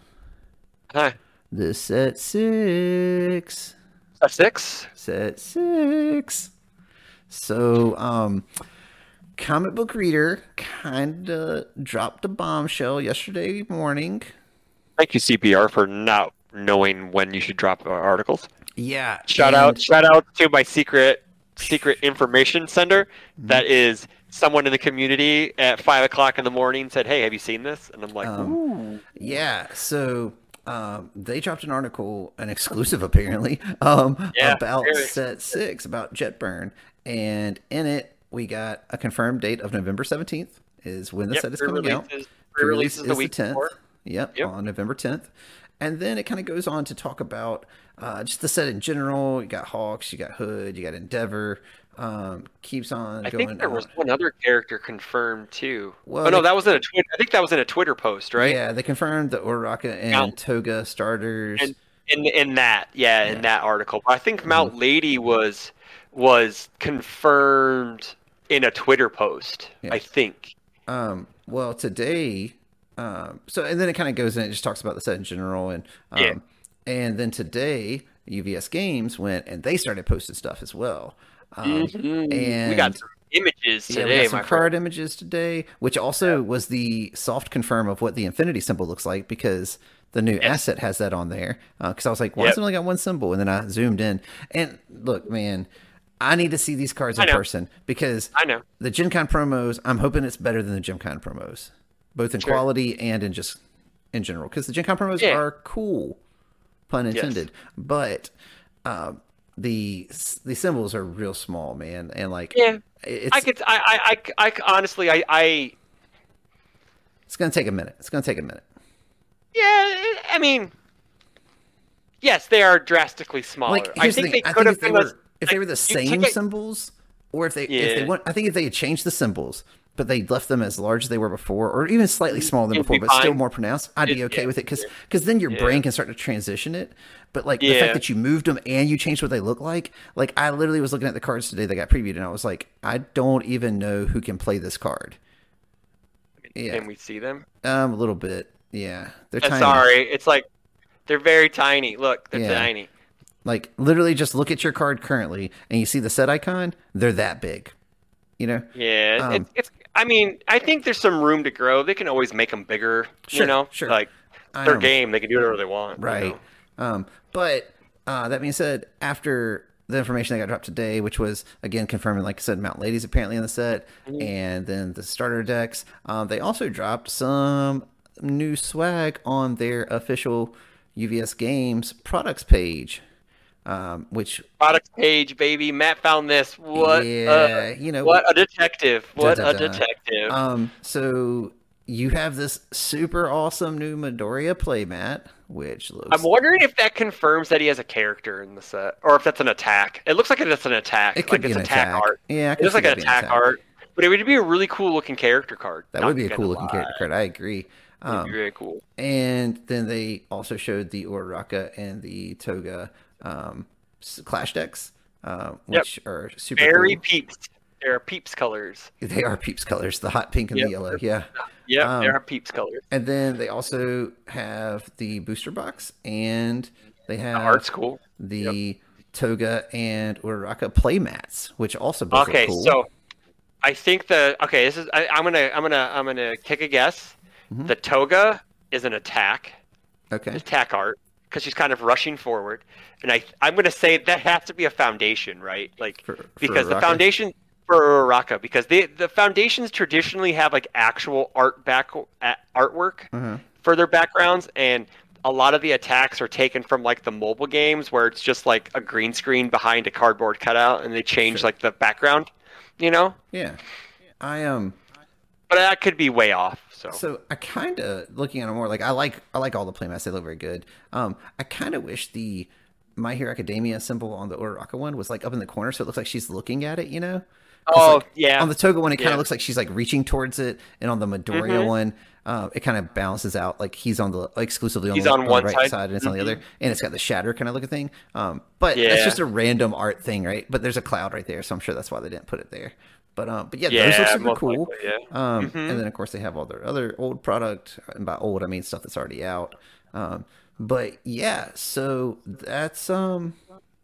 Hi. The set six. Set six. Set six. So um. Comic Book Reader kind of dropped a bombshell yesterday morning. Thank you, C P R, for not knowing when you should drop articles. Yeah. Shout and... out shout out to my secret secret information sender. That is someone in the community at five o'clock in the morning said, hey, have you seen this? And I'm like, um, ooh. Yeah, so... Um, they dropped an article, an exclusive apparently, um, yeah, about really. Set six, about Jet Burn. And in it, we got a confirmed date of November seventeenth is when the yep, set is coming out. Pre-release is the, week the tenth. Yep, yep, on November tenth. And then it kind of goes on to talk about uh, just the set in general. You got Hawks, you got Hood, you got Endeavor. Um, keeps on I going. I think there out. was one other character confirmed too. Well, oh no, they, that was in a Twitter. I think that was in a Twitter post, right? Yeah, they confirmed the Uraraka and Mount, Toga starters. And in in that, yeah, yeah, in that article. I think Mount mm-hmm. Lady was was confirmed in a Twitter post. Yeah. I think. Um. Well, today. Um. So and then it kind of goes in. It just talks about the set in general, and um, yeah. and then today U B S Games went and they started posting stuff as well. Um, mm-hmm. and we got some images today. Yeah, we got some card friend. images today, which also yeah. was the soft confirm of what the infinity symbol looks like because the new yep. asset has that on there. Because uh, I was like, well, yep. it's only got one symbol, and then I zoomed in. And look, man, I need to see these cards in person because I know the Gen Con promos. I'm hoping it's better than the Gen Con promos, both in sure. quality and in just in general. Because the Gen Con promos yeah. are cool, pun intended, yes. but. Um, the the symbols are real small, man, and like yeah it's, I could I, I I I honestly I I it's gonna take a minute it's gonna take a minute yeah I mean yes they are drastically smaller. Like, I think the they could have if they were, was, if like, they were the same a, symbols or if they yeah. if they want I think if they had changed the symbols but they left them as large as they were before or even slightly smaller than before but fine. still more pronounced, I'd be okay yeah, with it because because yeah. then your yeah. brain can start to transition it. But like yeah. the fact that you moved them and you changed what they look like, like I literally was looking at the cards today that got previewed and I was like, I don't even know who can play this card. Yeah. Can we see them? Um, a little bit. Yeah. They're I'm tiny. Sorry. It's like, they're very tiny. Look, they're yeah. tiny. Like literally just look at your card currently and you see the set icon. They're that big, you know? Yeah. Um, it's, it's, I mean, I think there's some room to grow. They can always make them bigger, sure, you know, sure. like their game. They can do whatever they want. Right. You know? Um, but uh, that being said, after the information that got dropped today, which was, again, confirming, like I said, Mount Lady's apparently in the set, mm-hmm. and then the starter decks, um, they also dropped some new swag on their official U B S Games products page. Um, which products page, baby. Matt found this. What? Yeah, a, you know, what a detective. What da, da, da. a detective. Um, so you have this super awesome new Midoriya playmat, which looks... I'm wondering if that confirms that he has a character in the set, or if that's an attack. It looks like it's an attack. It could like be it's an attack, attack art. Yeah, it looks like an attack, attack art. But it would be a really cool looking character card. That Not would be a cool looking character card. I agree. Um, That'd be really cool. And then they also showed the Uraraka and the Toga um, Clash decks, uh, which yep. are super Very cool. peeps. They are peeps colors. They are peeps colors. The hot pink and yep. the yellow. Yeah. Yeah, um, they are peeps colors. And then they also have the booster box, and they have the art's cool. The yep. Toga and Uraraka play mats, which also both okay. Are cool. So I think the okay. This is I, I'm gonna I'm gonna I'm gonna kick a guess. Mm-hmm. The Toga is an attack. Okay. Attack art. Because she's kind of rushing forward, and I I'm gonna say that has to be a foundation, right? Like for, because for the foundation. For Uraraka, because they, the foundations traditionally have like actual art back artwork mm-hmm. for their backgrounds, and a lot of the attacks are taken from like the mobile games where it's just like a green screen behind a cardboard cutout, and they change sure. like the background, you know? Yeah, I am. Um... But that could be way off. So, so I kind of looking at it more like I like I like all the playmats; they look very good. Um, I kind of wish the My Hero Academia symbol on the Uraraka one was like up in the corner, so it looks like she's looking at it, you know. Oh, like, yeah. On the Toga one, it kind of yeah. looks like she's like reaching towards it. And on the Midoriya mm-hmm. one, uh, it kind of balances out. Like he's on the exclusively on, he's the, on, on one the right side, side and it's mm-hmm. on the other. And it's got the shatter kind of looking thing. Um, but yeah. that's just a random art thing, right? But there's a cloud right there. So I'm sure that's why they didn't put it there. But um, but yeah, yeah those look super cool. Likely, yeah. um, mm-hmm. And then, of course, they have all their other old product. And by old, I mean stuff that's already out. Um, but yeah, so that's... um.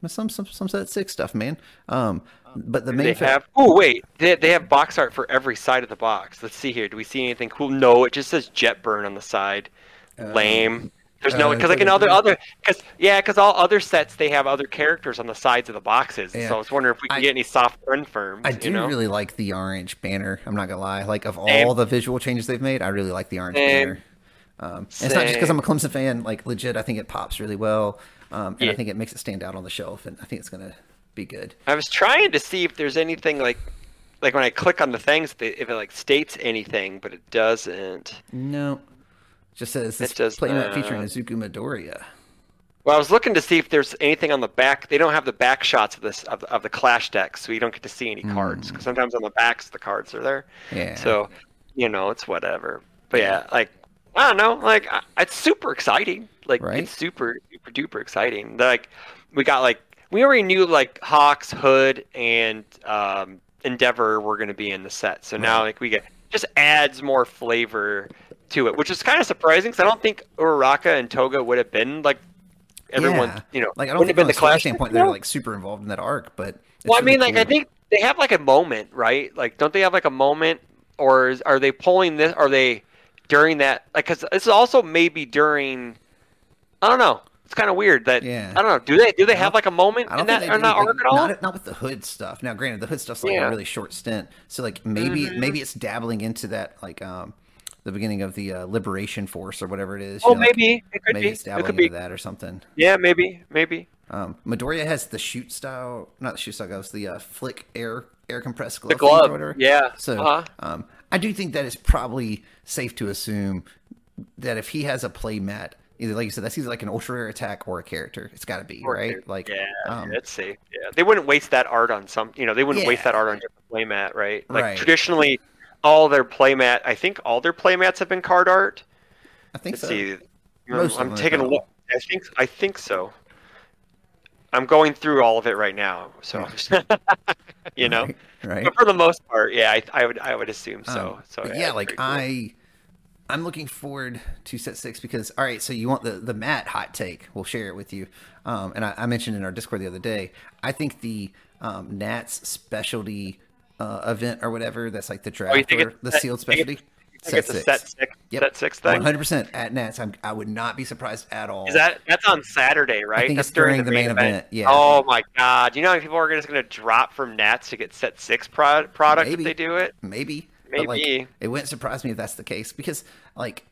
Some some some set six stuff, man. Um, but the main they have. Oh wait, they they have box art for every side of the box. Let's see here. Do we see anything cool? No, it just says Jet Burn on the side. Uh, Lame. There's uh, no because like in other other because yeah because all other sets they have other characters on the sides of the boxes. Yeah. So I was wondering if we could I, get any soft burn firms. I do you know? really like the orange banner. I'm not gonna lie. Like of all Same. the visual changes they've made, I really like the orange Same. banner. Um, and it's not just because I'm a Clemson fan. Like legit, I think it pops really well. Um, and yeah. I think it makes it stand out on the shelf, and I think it's going to be good. I was trying to see if there's anything like, like when I click on the things, if it like states anything, but it doesn't. No, it just says this playmat featuring Izuku Midoriya. Well, I was looking to see if there's anything on the back. They don't have the back shots of this of, of the Clash decks, so you don't get to see any mm. cards. Because sometimes on the backs the cards are there. Yeah. So, you know, it's whatever. But yeah, like. I don't know, like it's super exciting. Like right? it's super, super duper exciting. Like we got like we already knew like Hawks, Hood, and um, Endeavor were going to be in the set. So right. now like we get just adds more flavor to it, which is kind of surprising because I don't think Uraraka and Toga would have been like everyone. Yeah. You know, like I don't think from a story standpoint they're like super involved in that arc. But well, I mean, really like cool. I think they have like a moment, right? Like don't they have like a moment, or is, are they pulling this? Are they during that, like, because it's also maybe during, I don't know. It's kind of weird that yeah. I don't know. Do they do they have like a moment in that or not arc at all? Not, not with the Hood stuff. Now, granted, the Hood stuff's like yeah. a really short stint, so like maybe mm-hmm. maybe it's dabbling into that like um the beginning of the uh, Liberation Force or whatever it is. Oh, you know, maybe like, it could maybe be. It's dabbling it could be. into that or something. Yeah, maybe maybe. Um, Midoriya has the shoot style, not the shoot style. It's the uh, flick air air compressed glove. The glove. Or whatever. Yeah. So uh-huh. um. I do think that it's probably safe to assume that if he has a play mat, either like you said, that's either like an ultra rare attack or a character. It's got to be or right. Like yeah, um, let's see. Yeah, they wouldn't waste that art on some. You know, they wouldn't yeah. waste that art on different play mat, right? Like right. traditionally, all their play mat. I think all their play mats have been card art. I think let's so. See. Most I'm, I'm taking a look. I think I think so. I'm going through all of it right now, so you know. Right, right. But for the most part, yeah, I, I would I would assume so. Um, so yeah, yeah like I, cool. I'm looking forward to set six because all right, so you want the the Matt hot take? We'll share it with you. Um, and I, I mentioned in our Discord the other day, I think the um, Nats specialty uh, event or whatever that's like the draft oh, or the set, sealed specialty. I think set it's six. a set six, yep. set six thing. one hundred percent at Nats. I'm, I would not be surprised at all. Is that that's on Saturday, right? I think that's it's during, during the, the main event. event. Yeah. Oh my God! You know how many people are just going to drop from Nats to get set six pro product Maybe. if they do it? Maybe. Maybe. But like, it wouldn't surprise me if that's the case because, like,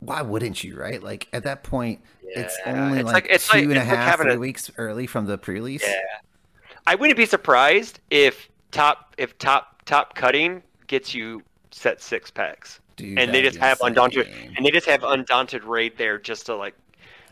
why wouldn't you? Right? Like at that point, yeah. it's only it's like, like it's two like, and a half like three a... weeks early from the pre-release. Yeah. I wouldn't be surprised if top if top top cutting gets you set six packs. Dude, and they just have insane. Undaunted, and they just have Undaunted Raid there just to like.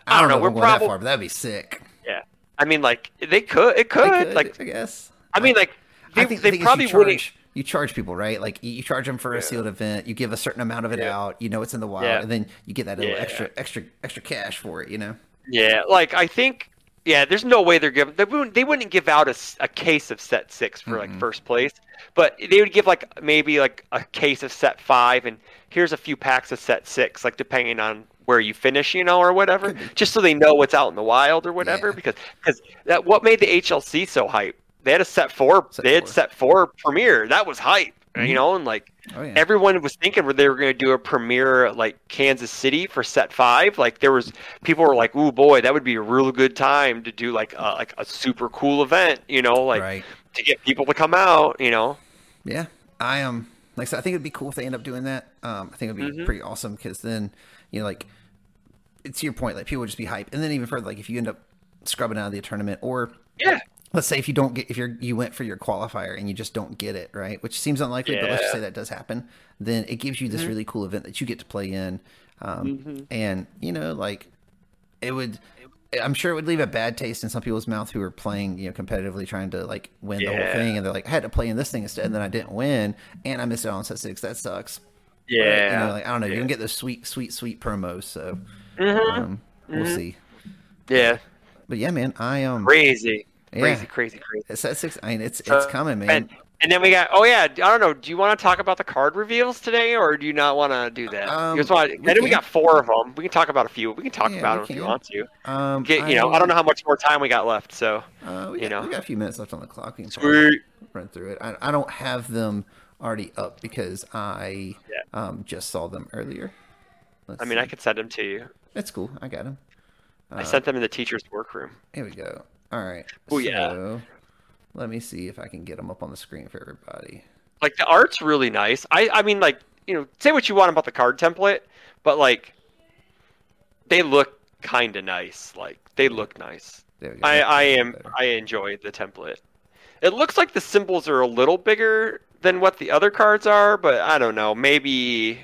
I don't, I don't know. know we're probably that far, but that'd be sick. Yeah, I mean, like they could. It could. They could like I guess. I mean, like they, I think, they the probably charge, wouldn't. You charge people, right? Like you charge them for yeah. a sealed event. You give a certain amount of it yeah. out. You know it's in the wild, yeah. and then you get that little yeah. extra, extra, extra cash for it. You know. Yeah, like I think. Yeah, there's no way they're giving. They wouldn't. They wouldn't give out a, a case of set six for mm-hmm. like first place, but they would give like maybe like a case of set five, and here's a few packs of set six, like depending on where you finish, you know, or whatever, just so they know what's out in the wild or whatever. Yeah. Because because that what made the H L C so hype. They had a set four. Set they had four. set four premiere. That was hype, mm-hmm. you know, and like oh, yeah. everyone was thinking where they were going to do a premiere like Kansas City for set five. Like there was people were like, "Ooh, boy, that would be a real good time to do like a, like a super cool event," you know, like right. to get people to come out, you know. Yeah, I am. Um, like I said, I think it'd be cool if they end up doing that. Um, I think it'd be mm-hmm. pretty awesome because then you know, like, it's to your point, like people would just be hype, and then even further, like if you end up scrubbing out of the tournament or yeah. let's say if you don't get, if you're, you went for your qualifier and you just don't get it, right? Which seems unlikely, yeah. but let's just say that does happen. Then it gives you this mm-hmm. really cool event that you get to play in. Um, mm-hmm. And, you know, like it would, I'm sure it would leave a bad taste in some people's mouth who are playing, you know, competitively trying to like win yeah. the whole thing. And they're like, I had to play in this thing instead. And then I didn't win. And I missed out on set six. That sucks. Yeah. Right? You know, like, I don't know. Yeah. You can get those sweet, sweet, sweet promos. So mm-hmm. um, we'll mm-hmm. see. Yeah. But yeah, man, I am um, crazy. Yeah. Crazy, crazy, crazy. It's at six. I mean, it's it's uh, coming, man. And, and then we got. Oh yeah, I don't know. Do you want to talk about the card reveals today, or do you not want to do that? Um, you just wanna, we then can, we got four of them. We can talk about a few. We can talk yeah, about them can. if you want to. Um, Get, you I, know, I don't know how much more time we got left. So uh, we got, you know, we got a few minutes left on the clock. We can Sweet. run through it. I, I don't have them already up because I yeah. um, just saw them earlier. Let's I mean, see. I could send them to you. That's cool. I got them. Uh, I sent them in the teacher's workroom. Here we go. All right. Oh, so, yeah. Let me see if I can get them up on the screen for everybody. Like, the art's really nice. I, I mean, like, you know, say what you want about the card template, but, like, they look kind of nice. Like, they look nice. There we go. I, I am, better. I enjoy the template. It looks like the symbols are a little bigger than what the other cards are, but I don't know. Maybe,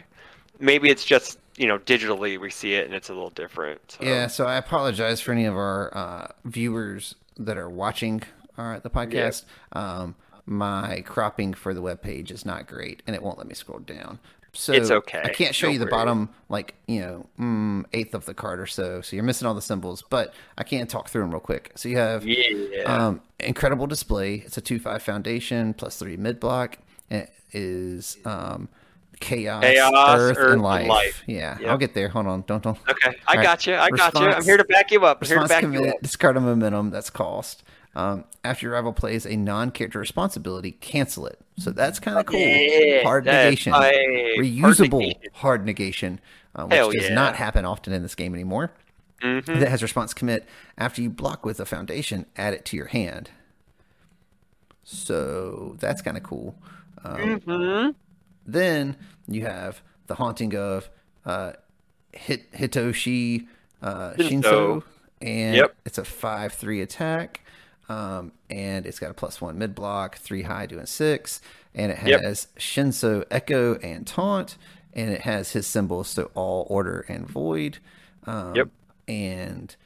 maybe it's just... you know, digitally we see it and it's a little different. So. Yeah, so I apologize for any of our uh, viewers that are watching uh, the podcast. Yeah. Um, my cropping for the webpage is not great and it won't let me scroll down. So it's okay. I can't show Don't you the worry. bottom, like, you know, mm, eighth of the card or so. So you're missing all the symbols, but I can talk through them real quick. So you have yeah. um, incredible display. It's a two five foundation plus three mid block. It is... Um, Chaos, Chaos, Earth, Earth and, life. and Life. Yeah, yep. I'll get there. Hold on. Don't, don't. Okay, I right. got you. I response, got you. I'm here to back you up. I'm here to back commit, you up. Discard a momentum. That's cost. Um, after your rival plays a non-character responsibility, cancel it. So that's kind of cool. Yeah, hard, negation. My... Reusable hard negation. Reusable hard negation, uh, which Hell does yeah. not happen often in this game anymore. Mm-hmm. That has response commit. After you block with a foundation, add it to your hand. So that's kind of cool. Um, mm-hmm. Then you have the haunting of uh, Hit Hitoshi uh, Shinso, and yep. it's a five three attack, um, and it's got a plus one mid block, three high doing six, and it has yep. Shinso Echo and Taunt, and it has his symbols, so all order and void, um, yep. and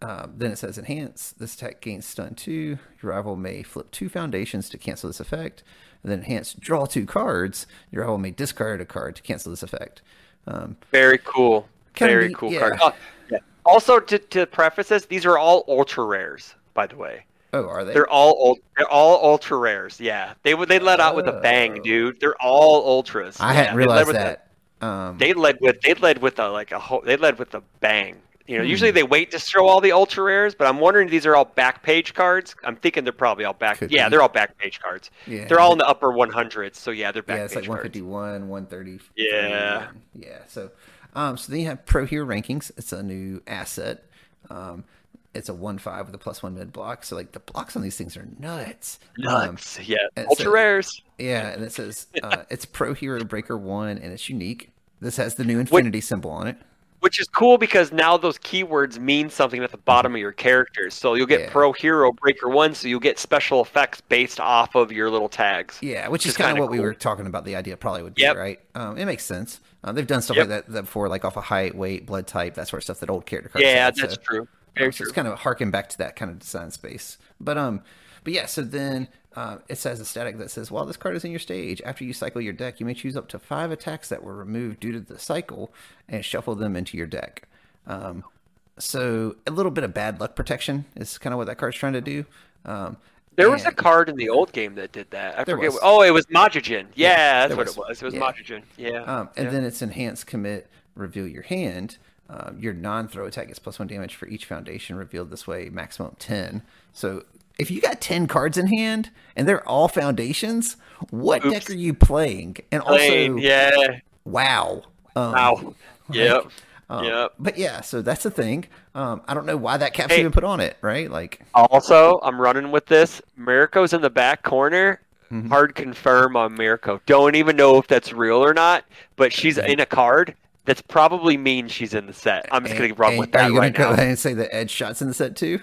uh, then it says enhance. This attack gains stun two. Your rival may flip two foundations to cancel this effect. And then enhance draw two cards. Your rival may discard a card to cancel this effect. Um, Very cool. Very be, cool yeah. card. Oh, yeah. Also, to, to preface this, these are all ultra rares, by the way. Oh, are they? They're all they're all ultra rares. Yeah, they they let out oh. with a bang, dude. They're all ultras. I yeah. hadn't realized that. The, um, they led with they led with a like a whole, they led with a bang. You know, hmm. usually they wait to show all the ultra rares, but I'm wondering if these are all back page cards. I'm thinking they're probably all back. Could yeah, be. they're all back page cards. Yeah. They're all in the upper one hundreds, so yeah, they're back. Yeah, it's page like one fifty-one, one thirty. Yeah, yeah. So, um, so then you have Pro Hero rankings. It's a new asset. Um, it's a one five with a plus one mid block. So like the blocks on these things are nuts. Nuts. Um, yeah. Ultra says, rares. Yeah, and it says uh, it's Pro Hero Breaker one, and it's unique. This has the new Infinity Wait. symbol on it. Which is cool because now those keywords mean something at the bottom of your characters. So you'll get yeah. Pro Hero Breaker one, so you'll get special effects based off of your little tags. Yeah, which, which is kind of what cool. we were talking about. The idea probably would be, yep. right? Um, it makes sense. Uh, they've done stuff yep. like that, that before, like off of height, weight, blood type, that sort of stuff that old character cards. Yeah, had, that's so. true. Very um, so true. It's kind of harking back to that kind of design space. But, um, but yeah, so then... Uh, it says a static that says, while this card is in your stage, after you cycle your deck, you may choose up to five attacks that were removed due to the cycle and shuffle them into your deck. Um, so a little bit of bad luck protection is kind of what that card's trying to do. Um, there was a card in the old game that did that. I forget. What, oh, it was Majijin. Yeah, yeah that's was, what it was. It was yeah. Majijin. Yeah. Um, and yeah. then it's enhance, commit, reveal your hand. Uh, your non-throw attack gets plus one damage for each foundation revealed this way, maximum of ten. So... if you got ten cards in hand and they're all foundations, what Oops. deck are you playing? And playing, also, yeah, wow, um, wow, yep, like, um, yep. But yeah, so that's the thing. Um, I don't know why that cap's hey, even put on it, right? Like, also, I'm running with this. Mirko's in the back corner. Mm-hmm. Hard confirm on Mirko. Don't even know if that's real or not, but she's in a card. That's probably mean she's in the set. I'm just and, gonna run with that right now. Are you gonna go ahead and say that Ed Schott's in the set too?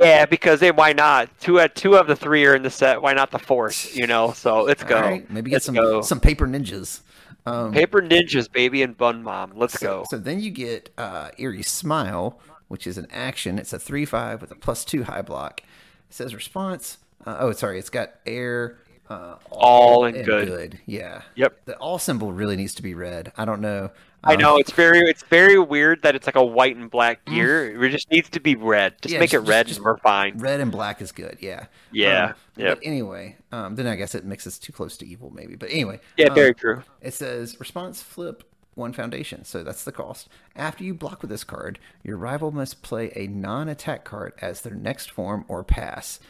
Yeah, because hey, why not? Two at two of the three are in the set. Why not the fourth? You know, so let's go. All right, maybe get let's some go. some paper ninjas. Um, paper ninjas, baby, and Bun Mom. Let's so, go. So then you get uh, Eerie Smile, which is an action. It's a three five with a plus two high block. It says response. Uh, oh, sorry, it's got air. Uh, all, all and, and good. good. Yeah. Yep. The all symbol really needs to be red. I don't know. Um, I know it's very it's very weird that it's like a white and black gear. It just needs to be red. Just yeah, make just, it red just, and we're fine. Red and black is good. Yeah. Yeah. Um, yeah. Anyway, um, then I guess it mixes too close to evil, maybe. But anyway. Yeah. Um, very true. It says response flip one foundation, so that's the cost. After you block with this card, your rival must play a non-attack card as their next form or pass.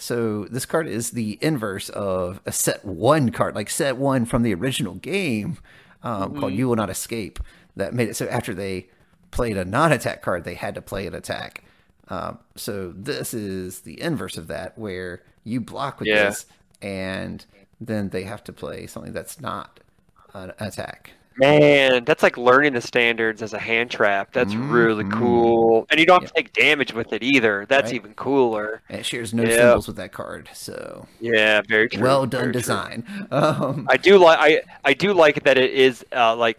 So this card is the inverse of a set one card, like set one from the original game. Um, mm-hmm. Called You Will Not Escape, that made it so after they played a non-attack card, they had to play an attack. Um, so this is the inverse of that, where you block with yeah. this, and then they have to play something that's not an attack. Man, that's like learning the standards as a hand trap. That's mm-hmm. really cool. And you don't have yeah. to take damage with it either. That's right. even cooler. And it shares no yeah. symbols with that card. So yeah, very true. Well done very design. Um, I do like I I do like that it is uh, like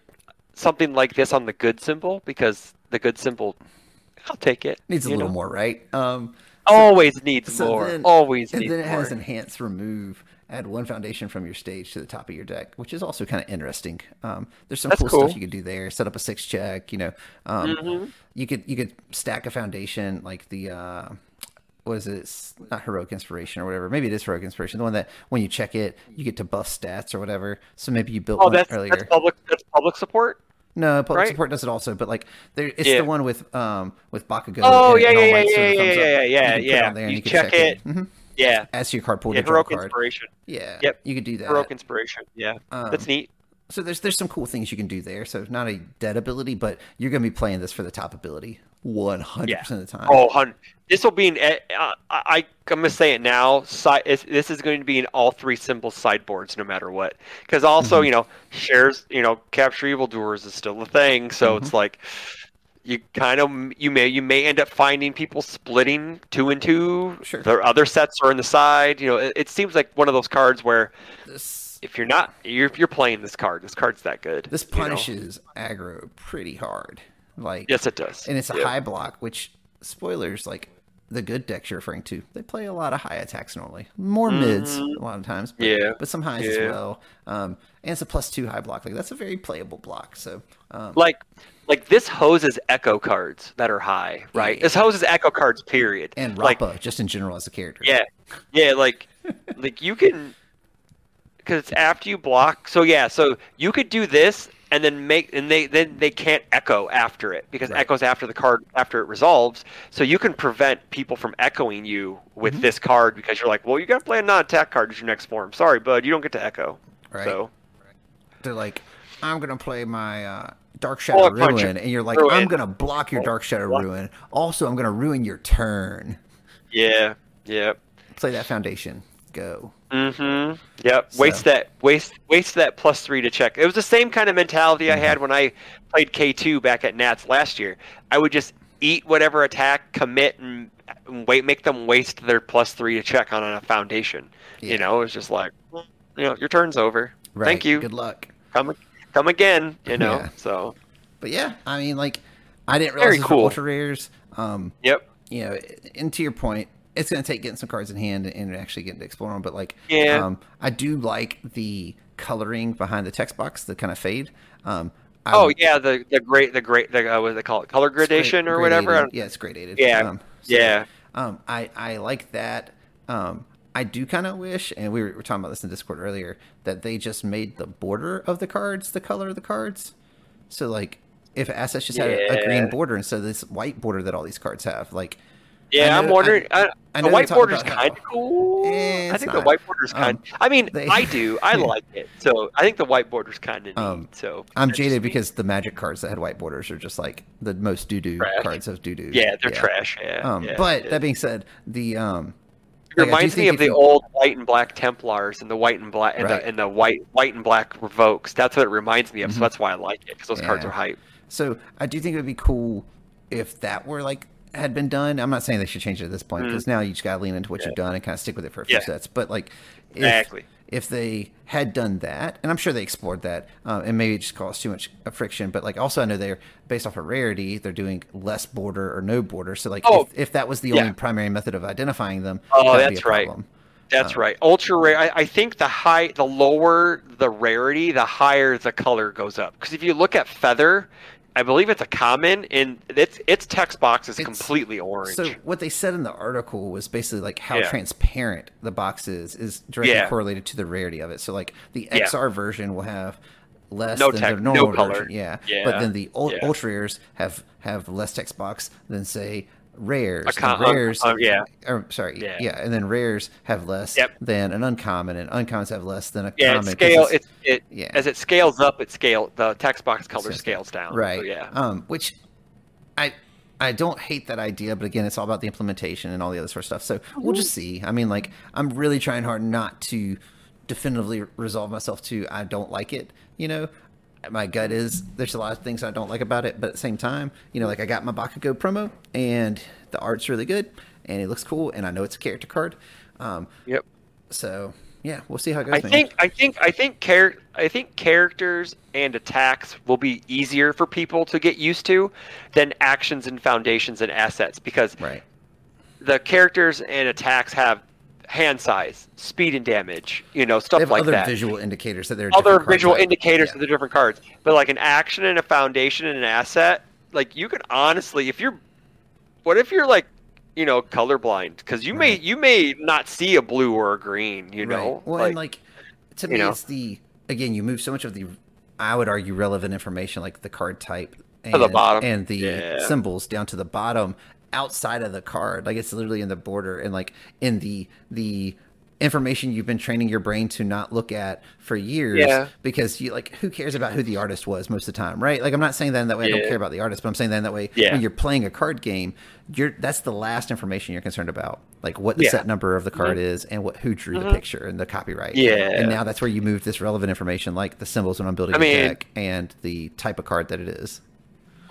something like this on the good symbol, because the good symbol, I'll take it. Needs a little know? more, right? Um, so, always needs so more. Then, always and needs then it more. Has enhanced remove. Add one foundation from your stage to the top of your deck, which is also kind of interesting. Um, there's some cool, cool stuff you could do there. Set up a six check, you know. Um, mm-hmm. You could you could stack a foundation like the uh, what is it? It's not Heroic Inspiration or whatever. Maybe it is Heroic Inspiration. The one that when you check it, you get to buff stats or whatever. So maybe you built oh, one that's, earlier. That's public. That's public support. No, public right? support does it also, but like there, it's yeah. the one with um with Bakugo. Oh and, yeah, and yeah, yeah, yeah, yeah, yeah, yeah, you yeah, yeah. You, you check, check it. it. Mm-hmm. Yeah. As your card pulled yeah, Heroic card. Inspiration. Yeah. Yep. You could do that. Heroic Inspiration. Yeah. Um, That's neat. So there's there's some cool things you can do there. So not a dead ability, but you're going to be playing this for the top ability one hundred percent yeah. of the time. Oh, one hundred. This will be an uh, I I'm going to say it now. Side, this is going to be in all three simple sideboards no matter what. Cuz also, mm-hmm. you know, shares, you know, Capture Evildoers is still a thing, so mm-hmm. it's like you kind of you may you may end up finding people splitting two and two. Sure. Their other sets are on the side. You know, it, it seems like one of those cards where this, if you're not you're you're playing this card, this card's that good. This punishes you know? aggro pretty hard. Like yes, it does. And it's a yeah. high block, which spoilers like the good decks you're referring to, they play a lot of high attacks normally, more mm-hmm. mids a lot of times, but, yeah, but some highs yeah. as well. Um, and it's a plus two high block. Like that's a very playable block. So um, like. Like this hoses echo cards that are high, right? Yeah. This hoses echo cards, period. And Rapa, like, just in general as a character. Yeah, yeah, like, like you can, because it's after you block. So yeah, so you could do this, and then make, and they then they can't echo after it because right. echoes after the card after it resolves. So you can prevent people from echoing you with mm-hmm. this card because you're like, well, you got to play a non-attack card as your next form. Sorry, bud, you don't get to echo. Right. So they're like, I'm gonna play my. Uh... Dark Shadow oh, Ruin, and you're like, ruin. I'm going to block your Dark Shadow oh, Ruin. Also, I'm going to ruin your turn. Yeah, yeah. Play that foundation. go. Mm-hmm. Yep. So. Waste that waste waste that plus three to check. It was the same kind of mentality mm-hmm. I had when I played K two back at Nats last year. I would just eat whatever attack, commit, and wait, make them waste their plus three to check on a foundation. Yeah. You know, it's just like, you know, your turn's over. Right. Thank you. Good luck. Come, come again. You know. Yeah. So. But yeah, I mean, like, I didn't realize cool. ultra rares. Um, yep. You know, and to your point, it's going to take getting some cards in hand and actually getting to explore them. But like, yeah. um, I do like the coloring behind the text box, the kind of fade. Um, I oh would, yeah, the the great the great the uh, what do they call it? Color gradation or gradated. Whatever. Yeah, it's gradated. Yeah. Um, so, yeah. Um, I I like that. Um, I do kind of wish, and we were, we were talking about this in Discord earlier, that they just made the border of the cards the color of the cards. So like, if assets just yeah. had a, a green border instead of this white border that all these cards have, like. Yeah, know, I'm wondering. I, I, I the white border's kind of cool. I think not. the white border's kind. Um, I mean, they, I do. I yeah. like it. So I think the white border's kind of neat. Um, so I'm jaded because the Magic cards that had white borders are just like the most doo doo cards of doo doo. Yeah, they're yeah. trash. Yeah. Um, yeah but yeah. that being said, the um, it reminds like, me of the old white and black Templars and the white and black and, right. the, and the white white and black Revokes. That's what it reminds me of. Mm-hmm. So that's why I like it, because those yeah. cards are hype. So I do think it would be cool if that were like. had been done. I'm not saying they should change it at this point, because mm. now you just gotta lean into what yeah. you've done and kind of stick with it for a few yeah. sets. But like, if, exactly. if they had done that, and I'm sure they explored that, um, and maybe it just caused too much friction. But like, also I know they're based off of rarity, they're doing less border or no border. So like, oh, if, if that was the yeah. only primary method of identifying them, oh, that'd that's be a right. problem. That's um, right. Ultra rare. I, I think the high, the lower the rarity, the higher the color goes up. Because if you look at Feather. I believe it's a common, and its its text box is it's, completely orange. So what they said in the article was basically like how yeah. transparent the box is is directly yeah. correlated to the rarity of it. So like the X R yeah. version will have less no than tech, the normal no color. version, yeah. yeah. But then the yeah. ultra rares have have less text box than say rares. Con, rares, um, um, yeah. Or, sorry, yeah. yeah, and then rares have less yep. than an uncommon, and uncommons have less than a yeah, common. It scale, it's, it, yeah, as it scales up, it scale the text box color scales down. Right. So, yeah. Um, which I I don't hate that idea, but again, it's all about the implementation and all the other sort of stuff. So we'll just see. I mean, like, I'm really trying hard not to definitively resolve myself to I don't like it. You know. My gut is there's a lot of things I don't like about it, but at the same time, you know, like I got my Bakugo promo and the art's really good and it looks cool and I know it's a character card. Um, yep. So yeah, we'll see how it goes. I man. think I think I think char I think characters and attacks will be easier for people to get used to than actions and foundations and assets, because right. the characters and attacks have hand size, speed and damage, you know, stuff like that. Other visual indicators that they're other visual indicators of the different cards. But like an action and a foundation and an asset, like you could honestly, if you're, what if you're like, you know, colorblind, because you may you may not see a blue or a green, you know. Well, and like to me, it's the again you move so much of the, I would argue, relevant information like the card type and the bottom and the symbols down to the bottom. Outside of the card, like it's literally in the border and like in the the information you've been training your brain to not look at for years, yeah. because you like who cares about who the artist was most of the time, right? Like I'm not saying that in that way. Yeah. I don't care about the artist, but I'm saying that in that way yeah. when you're playing a card game, you're that's the last information you're concerned about, like what the yeah. set number of the card mm-hmm. is and what who drew mm-hmm. the picture and the copyright. Yeah, and now that's where you move this relevant information, like the symbols when I'm building I a mean, deck and the type of card that it is.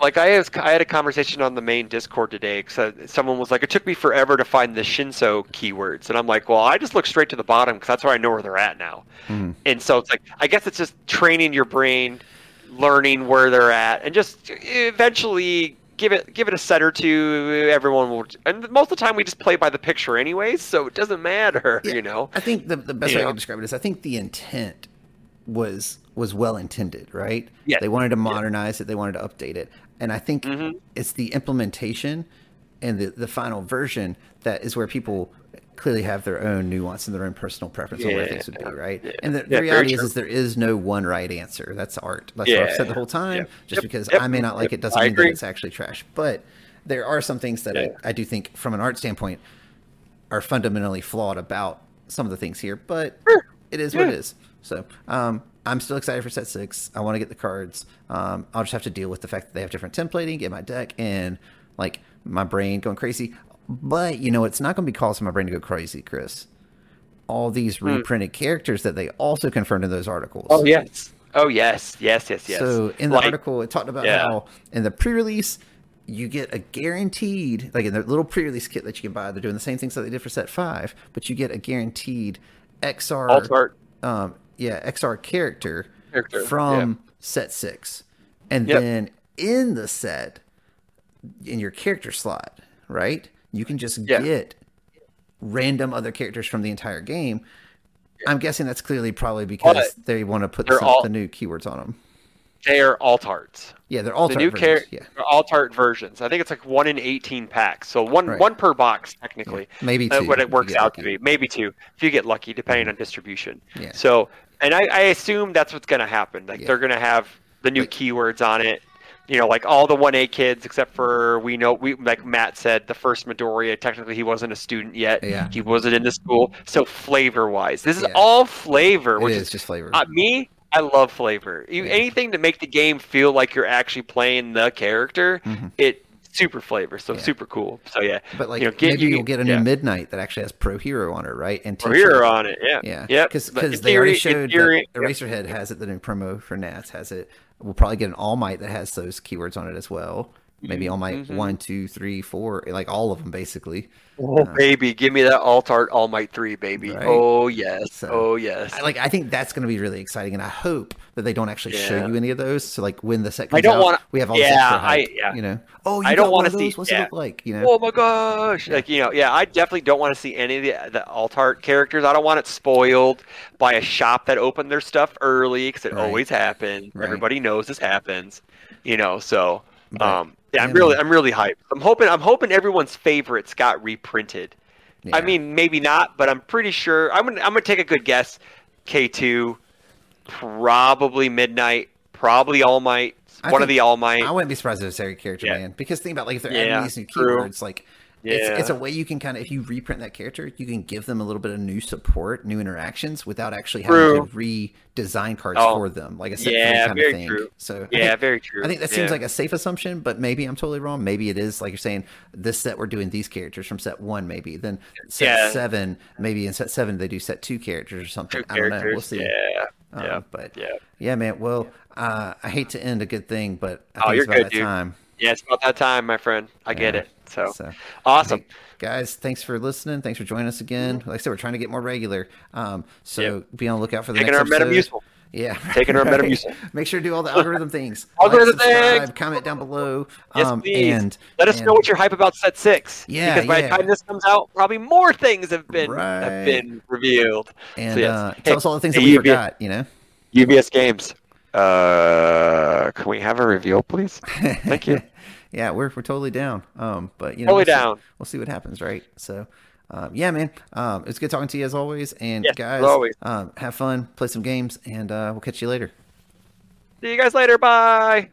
Like I, was, I had a conversation on the main Discord today because someone was like, "It took me forever to find the Shinso keywords," and I'm like, "Well, I just look straight to the bottom because that's where I know where they're at now." Mm. And so it's like, I guess it's just training your brain, learning where they're at, and just eventually give it give it a set or two. Everyone will, and most of the time we just play by the picture anyways, so it doesn't matter, yeah, you know. I think the the best you way know? I can describe it is I think the intent was was well intended, right? Yeah, they wanted to modernize yeah. it, they wanted to update it. And I think mm-hmm. it's the implementation and the, the final version that is where people clearly have their own nuance and their own personal preference yeah. on where things would be, right? Yeah. And the, yeah, the reality is, is there is no one right answer. That's art. That's yeah. what I've said the whole time. Yeah. Just yep. because yep. I may not like yep. it doesn't I mean agree. that it's actually trash. But there are some things that yeah. I, I do think from an art standpoint are fundamentally flawed about some of the things here. But sure. it is yeah. what it is. So um, I'm still excited for set six. I want to get the cards. Um, I'll just have to deal with the fact that they have different templating in my deck and like my brain going crazy. But you know, it's not going to be causing my brain to go crazy, Chris. all these reprinted mm. characters that they also confirmed in those articles. Oh, yes. Oh, yes. Yes, yes, yes. So in the like, article, it talked about yeah. how in the pre-release, you get a guaranteed, like in the little pre-release kit that you can buy, they're doing the same things that they did for set five, but you get a guaranteed X R alt art. Um, yeah, X R character, character. from yeah. set six. And yep. then in the set, in your character slot, right? You can just yeah. get random other characters from the entire game. Yeah. I'm guessing that's clearly probably because but they want to put some, all, the new keywords on them. They are alt arts. Yeah, they're alt the art new versions. Yeah. They're alt art versions. I think it's like one in eighteen packs. So one right. one per box, technically. Yeah. Maybe two. What it works out lucky. to be. Maybe two. If you get lucky, depending mm-hmm. on distribution. Yeah. So, and I, I assume that's what's going to happen. Like yeah. they're going to have the new like, keywords on it. You know, like all the one A kids, except for we know, we like Matt said, the first Midoriya, technically he wasn't a student yet. Yeah. He wasn't in the school. So flavor-wise, this is yeah. all flavor. It which is, is just flavor. Uh, me, I love flavor. You, yeah. Anything to make the game feel like you're actually playing the character, mm-hmm. it's super flavor. So yeah. super cool. So yeah. But like you know, get, maybe you, you'll get a new yeah. Midnight that actually has Pro Hero on it, right? And Pro Hero on it, yeah. Yeah, yep. Because they already showed that Eraser Head yeah. has it, the new promo for Nats has it. We'll probably get an All Might that has those keywords on it as well. Maybe All Might mm-hmm. one, two, three, four, like all of them basically. Oh uh, baby, give me that alt art All Might three, baby. Right? Oh yes, so, oh yes. I, like I think that's going to be really exciting, and I hope that they don't actually yeah. show you any of those. So like when the set comes I don't out, wanna, we have all yeah, this extra hype, I, yeah. you know. Oh, you I don't want to see. What's yeah. it look like? You know. Oh my gosh! Yeah. Like you know, yeah. I definitely don't want to see any of the, the alt art characters. I don't want it spoiled by a shop that opened their stuff early because it right. always happens. Right. Everybody knows this happens. You know, so. But, um. Yeah, I'm really, I'm really hyped. I'm hoping, I'm hoping everyone's favorites got reprinted. Yeah. I mean, maybe not, but I'm pretty sure. I'm gonna, I'm gonna take a good guess. K two, probably Midnight, probably All Might. I one think, of the All Might. I wouldn't be surprised if it's every character, yeah. man. Because think about like if they're adding yeah, these new keywords, true. like yeah. it's, it's a way you can kind of, if you reprint that character, you can give them a little bit of new support, new interactions, without actually having true. to redesign cards oh. for them, like a set yeah, kind very of thing. True. So yeah, think, very true. I think that seems yeah. like a safe assumption, but maybe I'm totally wrong. Maybe it is like you're saying this set we're doing these characters from set one, maybe then set yeah. seven, maybe in set seven they do set two characters or something. Two I don't know. We'll see. Yeah. Um, yeah. But yeah, yeah, man. Well, uh, I hate to end a good thing, but I oh, think you're it's about good, that dude. time. Yeah, it's about that time, my friend. I yeah. get it. So, so awesome. Hey, guys, thanks for listening. Thanks for joining us again. Like I said, we're trying to get more regular. Um, so yep. be on the lookout for the Taking next our episode. Metamucil. Yeah. Taking our Metamucil. Make sure to do all the algorithm things. Algorithm like, things. Comment down below. Yes, um, please. And, Let us and, know what you're hype about set six. Yeah. Because by yeah. the time this comes out, probably more things have been right. have been revealed. And so, yes. uh, hey, tell us all the things hey, that we U B S, forgot, you know? U B S games. Uh, can we have a reveal, please? Thank you. yeah, we're we're totally down. Um, but you know, totally we'll down. See, we'll see what happens, right? So, um, yeah, man. Um, it's good talking to you as always. And yes, guys, always. um, have fun, play some games, and uh, we'll catch you later. See you guys later. Bye.